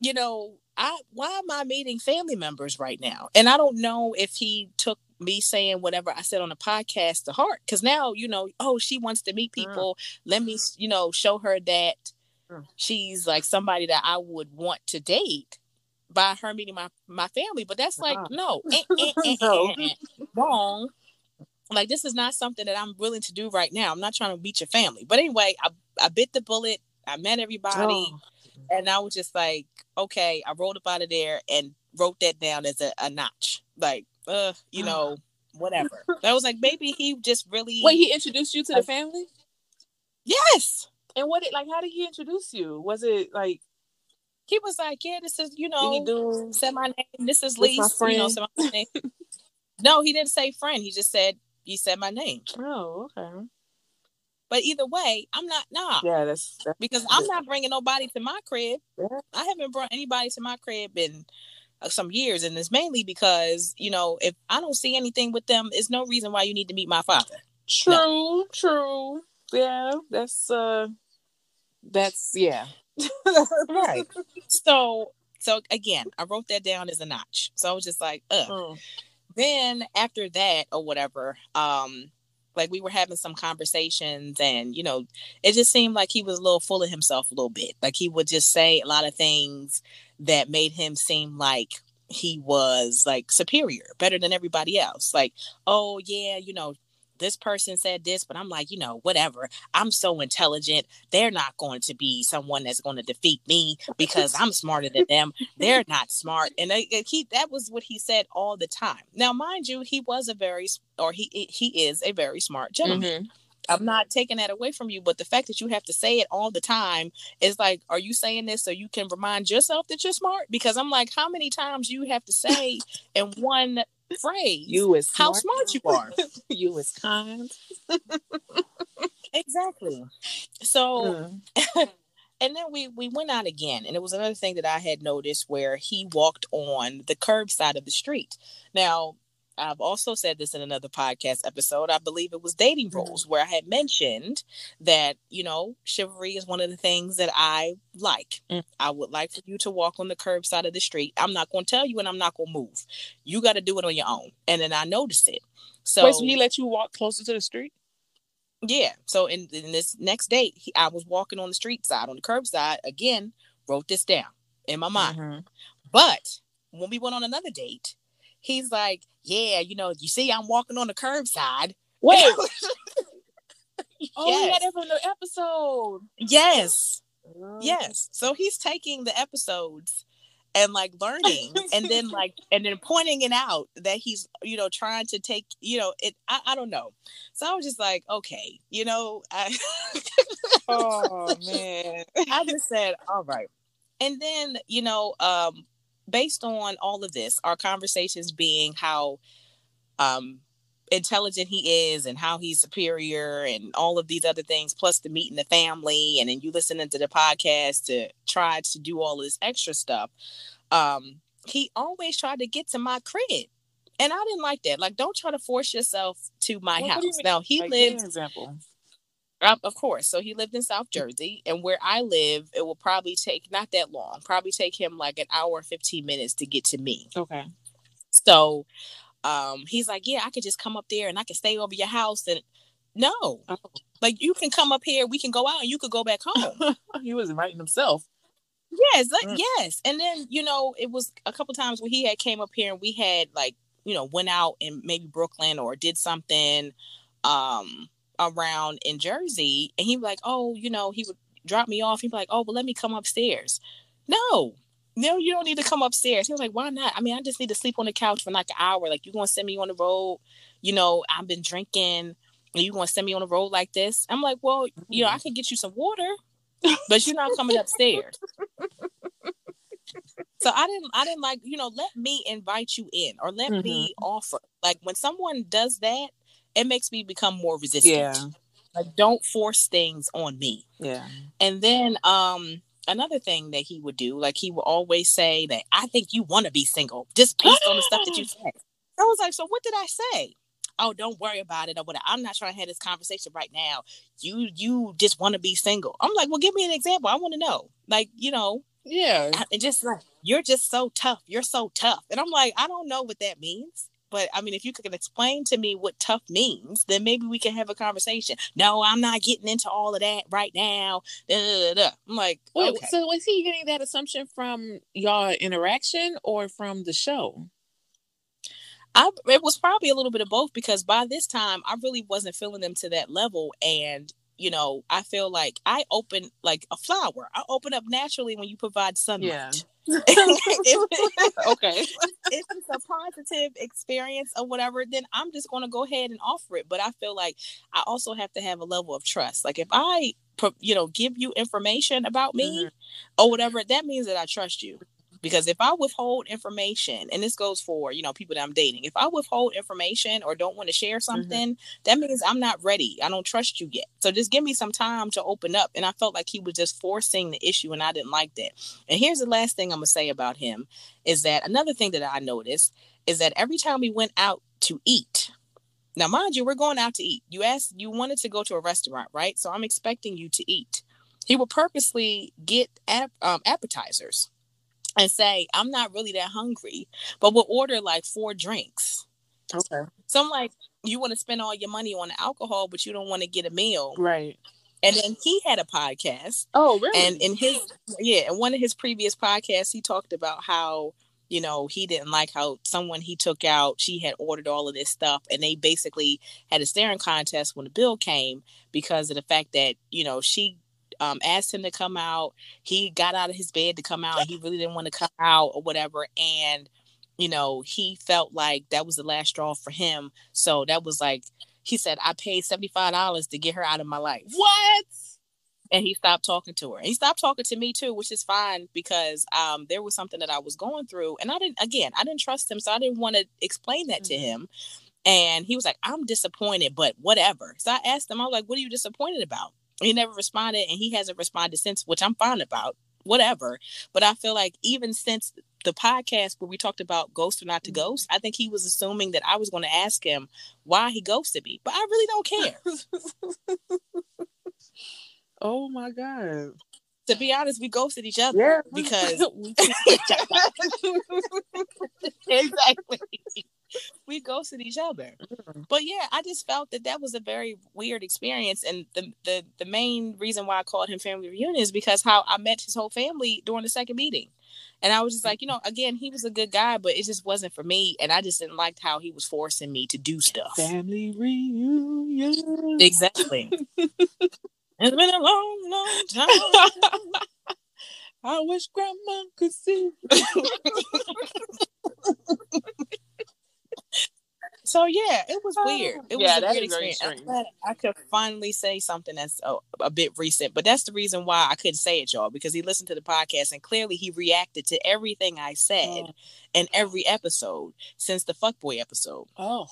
you know, I why am I meeting family members right now? And I don't know if he took me saying whatever I said on the podcast to heart, because now, you know, oh, she wants to meet people. Mm. Let me, you know, show her that mm. she's like somebody that I would want to date by her meeting my, my family. But that's like, uh-huh. no, eh, eh, eh, eh, eh, eh. wrong. Like, this is not something that I'm willing to do right now. I'm not trying to meet your family. But anyway, I, I bit the bullet. I met everybody. Oh. And I was just like, okay, I rolled up out of there and wrote that down as a, a notch. Like, Uh, you know, whatever. I was like, maybe he just really. Wait, he introduced you to the family? Yes. And what did, like, how did he introduce you? Was it like he was like, yeah, this is, you know, do... said my name. This is Lee. You know, said my name. No, he didn't say friend. He just said you said my name. Oh, okay. But either way, I'm not nah. Yeah, that's, that's because I'm not bringing nobody to my crib. Yeah. I haven't brought anybody to my crib in some years, and it's mainly because, you know, if I don't see anything with them, it's no reason why you need to meet my father. True, no. true. Yeah, that's uh, that's yeah, right. So, so again, I wrote that down as a notch. So I was just like, ugh. Mm. Then after that or whatever, um, like we were having some conversations, and you know, it just seemed like he was a little full of himself a little bit. Like he would just say a lot of things that made him seem like he was like superior, better than everybody else. Like, oh yeah, you know, this person said this, but I'm like, you know, whatever. I'm so intelligent. They're not going to be someone that's going to defeat me because I'm smarter than them. They're not smart. And they, he, that was what he said all the time. Now, mind you, he was a very, or he, he is a very smart gentleman. Mm-hmm. I'm not taking that away from you, but the fact that you have to say it all the time is like, are you saying this so you can remind yourself that you're smart? Because I'm like, how many times you have to say in one phrase you is smart, how smart you are. You is kind. Exactly. So, mm. And then we, we went out again, and it was another thing that I had noticed where he walked on the curb side of the street. Now, I've also said this in another podcast episode. I believe it was Dating Rules, where I had mentioned that, you know, chivalry is one of the things that I like. Mm. I would like for you to walk on the curb side of the street. I'm not going to tell you, and I'm not going to move. You got to do it on your own. And then I noticed it. So, wait, so he let you walk closer to the street? Yeah. So in, in this next date, he, I was walking on the street side, on the curb side. Again, wrote this down in my mind. Mm-hmm. But when we went on another date, he's like, yeah, you know, you see, I'm walking on the curbside. Wait. Yes. Oh, we got it from the episode. Yes. Oh. Yes. So he's taking the episodes and like learning and then like, and then pointing it out that he's, you know, trying to take, you know, it, I, I don't know. So I was just like, okay, you know, I, oh man, I just said, all right. And then, you know, um, based on all of this, our conversations being how um, intelligent he is and how he's superior and all of these other things, plus the meeting the family and then you listening to the podcast to try to do all this extra stuff. Um, he always tried to get to my crib. And I didn't like that. Like, don't try to force yourself to my well, house. Now, he like, lived... Give me an example. Um, of course. So he lived in South Jersey, and where I live, it will probably take not that long, probably take him like an hour and fifteen minutes to get to me. Okay. So um, he's like, yeah, I could just come up there and I can stay over your house. And no, oh. like you can come up here. We can go out and you could go back home. He was inviting himself. Yes. Like, mm. Yes. And then, you know, it was a couple times when he had came up here and we had like, you know, went out and maybe Brooklyn or did something. Um, around in Jersey, and he was like, oh, you know, he would drop me off. He'd be like, oh, well, let me come upstairs. No, no, you don't need to come upstairs. He was like, why not? I mean, I just need to sleep on the couch for like an hour. Like, you're going to send me on the road. You know, I've been drinking, and you're going to send me on the road like this. I'm like, well, you know, I can get you some water, but you're not coming upstairs. So I didn't, I didn't like, you know, let me invite you in or let mm-hmm. me offer. Like, when someone does that, it makes me become more resistant. Yeah. Like, don't force things on me. Yeah. And then um, another thing that he would do, like, he would always say that, I think you want to be single, just based on the stuff that you said. I was like, so what did I say? Oh, don't worry about it. Or whatever. I'm not trying to have this conversation right now. You you just want to be single. I'm like, well, give me an example. I want to know. Like, you know. Yeah. I, and just like, you're just so tough. You're so tough. And I'm like, I don't know what that means. But, I mean, if you can explain to me what tough means, then maybe we can have a conversation. No, I'm not getting into all of that right now. Da, da, da, da. I'm like, wait, okay. So was he getting that assumption from y'all interaction or from the show? I, it was probably a little bit of both, because by this time, I really wasn't feeling them to that level. And, you know, I feel like I open, like a flower, I open up naturally when you provide sunlight. Yeah. if, okay. If it's a positive experience or whatever, then I'm just going to go ahead and offer it. But I feel like I also have to have a level of trust. Like, if I, you know, give you information about me mm-hmm. or whatever, that means that I trust you. Because if I withhold information, and this goes for, you know, people that I'm dating, if I withhold information or don't want to share something, mm-hmm. that means I'm not ready. I don't trust you yet. So just give me some time to open up. And I felt like he was just forcing the issue, and I didn't like that. And here's the last thing I'm going to say about him is that another thing that I noticed is that every time we went out to eat, now, mind you, we're going out to eat. You asked, you wanted to go to a restaurant, right? So I'm expecting you to eat. He would purposely get ap- um, appetizers. And say, I'm not really that hungry, but we'll order like four drinks. Okay. So I'm like, you want to spend all your money on the alcohol, but you don't want to get a meal. Right. And then he had a podcast. Oh, really? And in his, yeah, in one of his previous podcasts, he talked about how, you know, he didn't like how someone he took out, she had ordered all of this stuff. And they basically had a staring contest when the bill came because of the fact that, you know, she Um, asked him to come out. He got out of his bed to come out. He really didn't want to come out or whatever. And, you know, he felt like that was the last straw for him. So that was like, he said, I paid seventy-five dollars to get her out of my life. What? And he stopped talking to her. And he stopped talking to me too, which is fine because um, there was something that I was going through. And I didn't, again, I didn't trust him. So I didn't want to explain that mm-hmm. to him. And he was like, I'm disappointed, but whatever. So I asked him, I was like, what are you disappointed about? He never responded, and he hasn't responded since, which I'm fine about, whatever. But I feel like even since the podcast where we talked about ghost or not to ghost, I think he was assuming that I was going to ask him why he ghosted me. But I really don't care. Oh, my God. To be honest, we ghosted each other yeah. because... Exactly. We ghosted each other. But yeah, I just felt that that was a very weird experience. And the, the, the main reason why I called him family reunion is because how I met his whole family during the second meeting. And I was just like, you know, again, he was a good guy, but it just wasn't for me. And I just didn't like how he was forcing me to do stuff. Family reunion. Exactly. It's been a long, long time. I wish grandma could see. So yeah, it was weird. It yeah, was a weird experience. I'm glad I could finally say something that's a, a bit recent, but that's the reason why I couldn't say it, y'all, because he listened to the podcast and clearly he reacted to everything I said oh. in every episode since the fuckboy episode. Oh,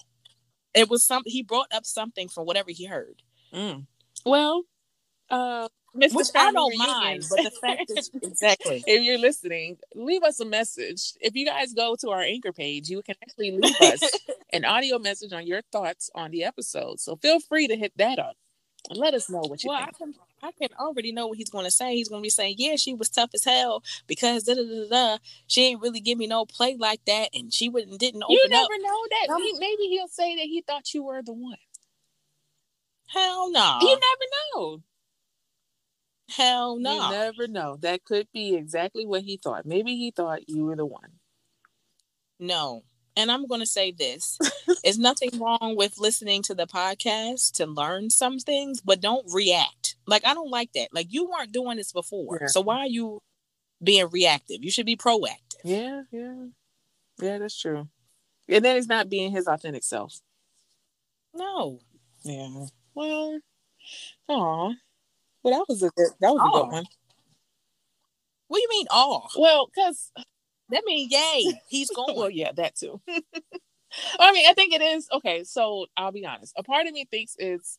it was something he brought up something from whatever he heard. Mm. Well, uh, Mister Which Family I don't reunion, mind, but the fact is, exactly. If you're listening, leave us a message. If you guys go to our anchor page, you can actually leave us an audio message on your thoughts on the episode. So feel free to hit that up and let us know what you well, think. I can, I can already know what he's going to say. He's going to be saying, yeah, she was tough as hell because da da da da. She ain't really give me no play like that, and she wouldn't didn't open up. You never up. know that. Um, Maybe he'll say that he thought you were the one. Hell no. You never know. Hell no. You never know. That could be exactly what he thought. Maybe he thought you were the one. No. And I'm going to say this. There's nothing wrong with listening to the podcast to learn some things, but don't react. Like, I don't like that. Like, you weren't doing this before. Yeah. So why are you being reactive? You should be proactive. Yeah, yeah. Yeah, that's true. And then it's not being his authentic self. No. Yeah. Well, aw. Well, that was a good, that was oh. a good one. What do you mean, all? Oh? Well, because that means, yay, he's going. Well, yeah, that too. I mean, I think it is. Okay, so I'll be honest. A part of me thinks it's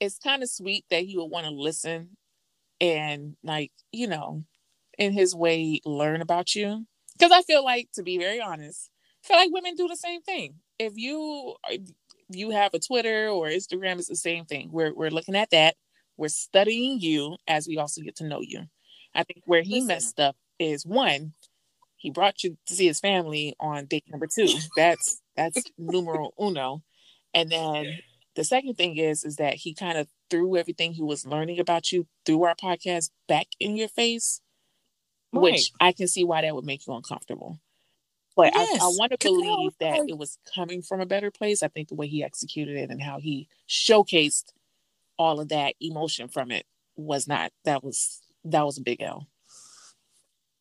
it's kind of sweet that he would want to listen and, like, you know, in his way, learn about you. Because I feel like, to be very honest, I feel like women do the same thing. If you if you have a Twitter or Instagram, it's the same thing. We're we're looking at that. We're studying you as we also get to know you. I think where he Listen. messed up is, one, he brought you to see his family on date number two. That's that's numero uno. And then the second thing is, is that he kind of threw everything he was learning about you through our podcast back in your face, right. Which I can see why that would make you uncomfortable. But yes. I, I want to believe that it was coming from a better place. I think the way he executed it and how he showcased all of that emotion from it was not, that was, that was a big L.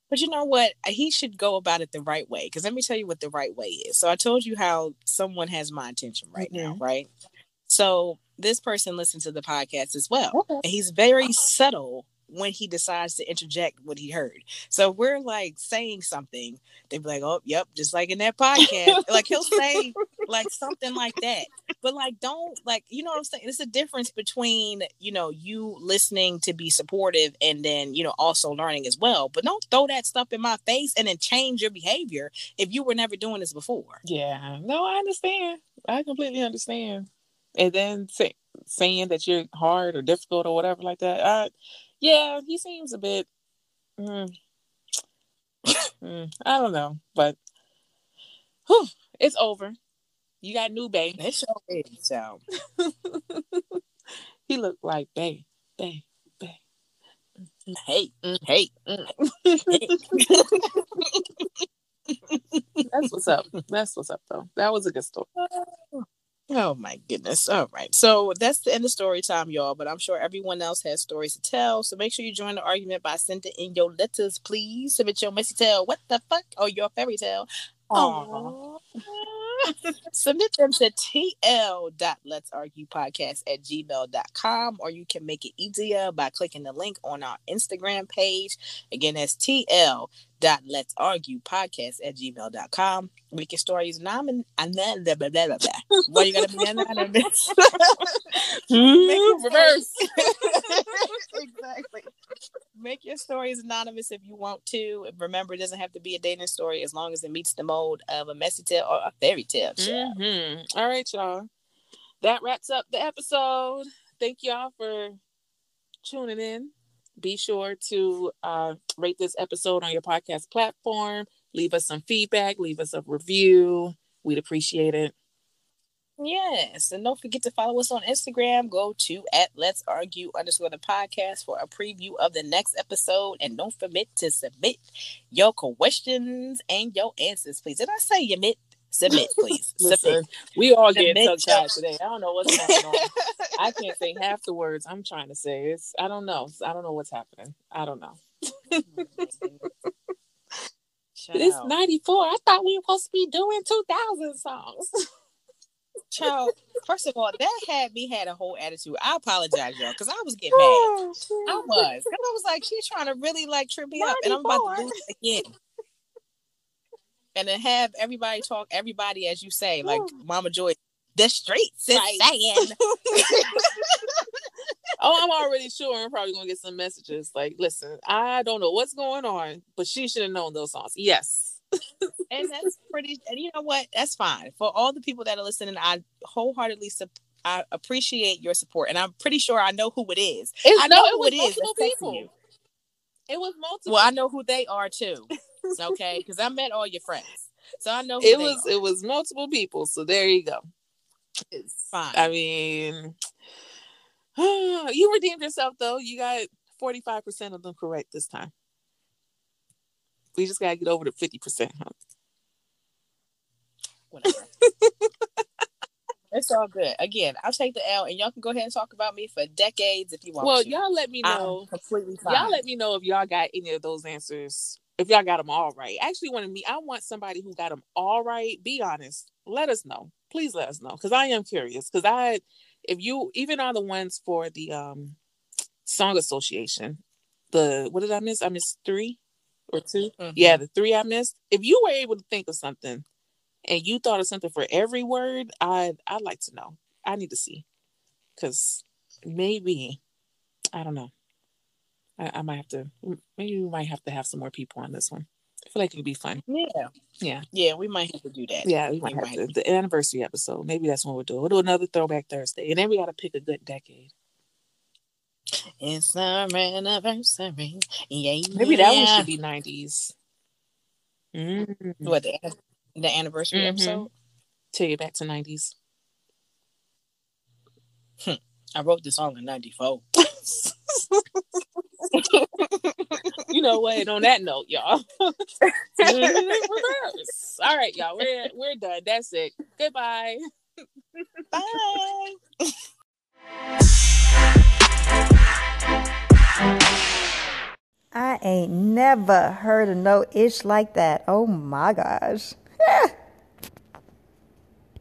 But you know what? He should go about it the right way. Because let me tell you what the right way is. So I told you how someone has my attention right mm-hmm. now, right? So this person listens to the podcast as well. Okay. And he's very subtle when he decides to interject what he heard. So if we're like saying something, they'd be like, oh, yep, just like in that podcast. Like he'll say like something like that. But like, don't like, you know what I'm saying? It's a difference between, you know, you listening to be supportive and then, you know, also learning as well. But don't throw that stuff in my face and then change your behavior if you were never doing this before. Yeah, no, I understand. I completely understand. And then say, saying that you're hard or difficult or whatever like that. I, Yeah, he seems a bit, mm, mm, I don't know, but whew, it's over. You got new bae. That's your baby, so. He looked like bae, bae, bae. Hey, hey. That's what's up. That's what's up, though. That was a good story. Oh my goodness. All right. So that's the end of story time, y'all. But I'm sure everyone else has stories to tell. So make sure you join the argument by sending in your letters, please. Submit your messy tale. What the fuck? Or your fairy tale. Aww. Aww. Submit them to T L dot lets argue podcast at gmail dot com, or you can make it easier by clicking the link on our Instagram page. Again, that's T L dot lets argue podcast at gmail dot com. We can stories nomin and then blah blah blah blah. What are you gonna be anonymous? Reverse. Exactly. Make your stories anonymous if you want to. Remember, it doesn't have to be a dating story as long as it meets the mold of a messy tale or a fairy tale. Mm-hmm. All right, y'all. That wraps up the episode. Thank y'all for tuning in. Be sure to uh, rate this episode on your podcast platform. Leave us some feedback. Leave us a review. We'd appreciate it. Yes. And don't forget to follow us on Instagram. Go to at Let's Argue underscore the podcast for a preview of the next episode. And don't forget to submit your questions and your answers, please. Did I say you admit? Submit, please. Submit. Listen, we all get tongue-tied today. I don't know what's going on. I can't say half the words I'm trying to say. It's, I don't know. I don't know what's happening. I don't know. It's ninety-four. I thought we were supposed to be doing two thousand songs. Child, first of all, that had me had a whole attitude. I apologize, y'all, because I was getting oh, mad. I was. Because I was like, she's trying to really, like, trip me ninety-four up. And I'm about to do it again. And then have everybody talk, everybody, as you say, like Mama Joy, the streets is saying. Oh, I'm already sure I'm probably gonna get some messages like, listen, I don't know what's going on, but she should have known those songs. Yes. And that's pretty, and you know what, that's fine. For all the people that are listening, I wholeheartedly su- I appreciate your support, and I'm pretty sure I know who it is. It's, I know no, who it, it is. People. It was multiple. Well, I know who they are too. Okay, because I met all your friends, so I know who it they was. Are. It was multiple people, so there you go. It's fine. I mean, you redeemed yourself though. You got forty-five percent of them correct this time. We just gotta get over to fifty percent, huh? Whatever. It's all good. Again, I'll take the L, and y'all can go ahead and talk about me for decades if you want. Well, to. Y'all let me know. I'm completely fine. Y'all let me know if y'all got any of those answers. If y'all got them all right. I actually want to meet. I want somebody who got them all right. Be honest. Let us know. Please let us know, because I am curious. Because I, if you even are the ones for the um, Song Association, the what did I miss? I missed three. Or two, mm-hmm. yeah, the three I missed. If you were able to think of something, and you thought of something for every word, I I'd like to know. I need to see, because maybe I don't know. I, I might have to. Maybe we might have to have some more people on this one. I feel like it'd be fun. Yeah, yeah, yeah. We might have to do that. Yeah, we might we have might. to. The anniversary episode. Maybe that's when we'll do. We'll do another Throwback Thursday, and then we got to pick a good decade. It's our anniversary. Yeah, yeah. Maybe that one should be nineties. Mm-hmm. What, the, the anniversary mm-hmm. episode? Take it back to nineties. Hmm. I wrote this all in ninety-four. You know what? On that note, y'all. All right, y'all. We're we're done. That's it. Goodbye. Bye. I ain't never heard of no itch like that. Oh my gosh.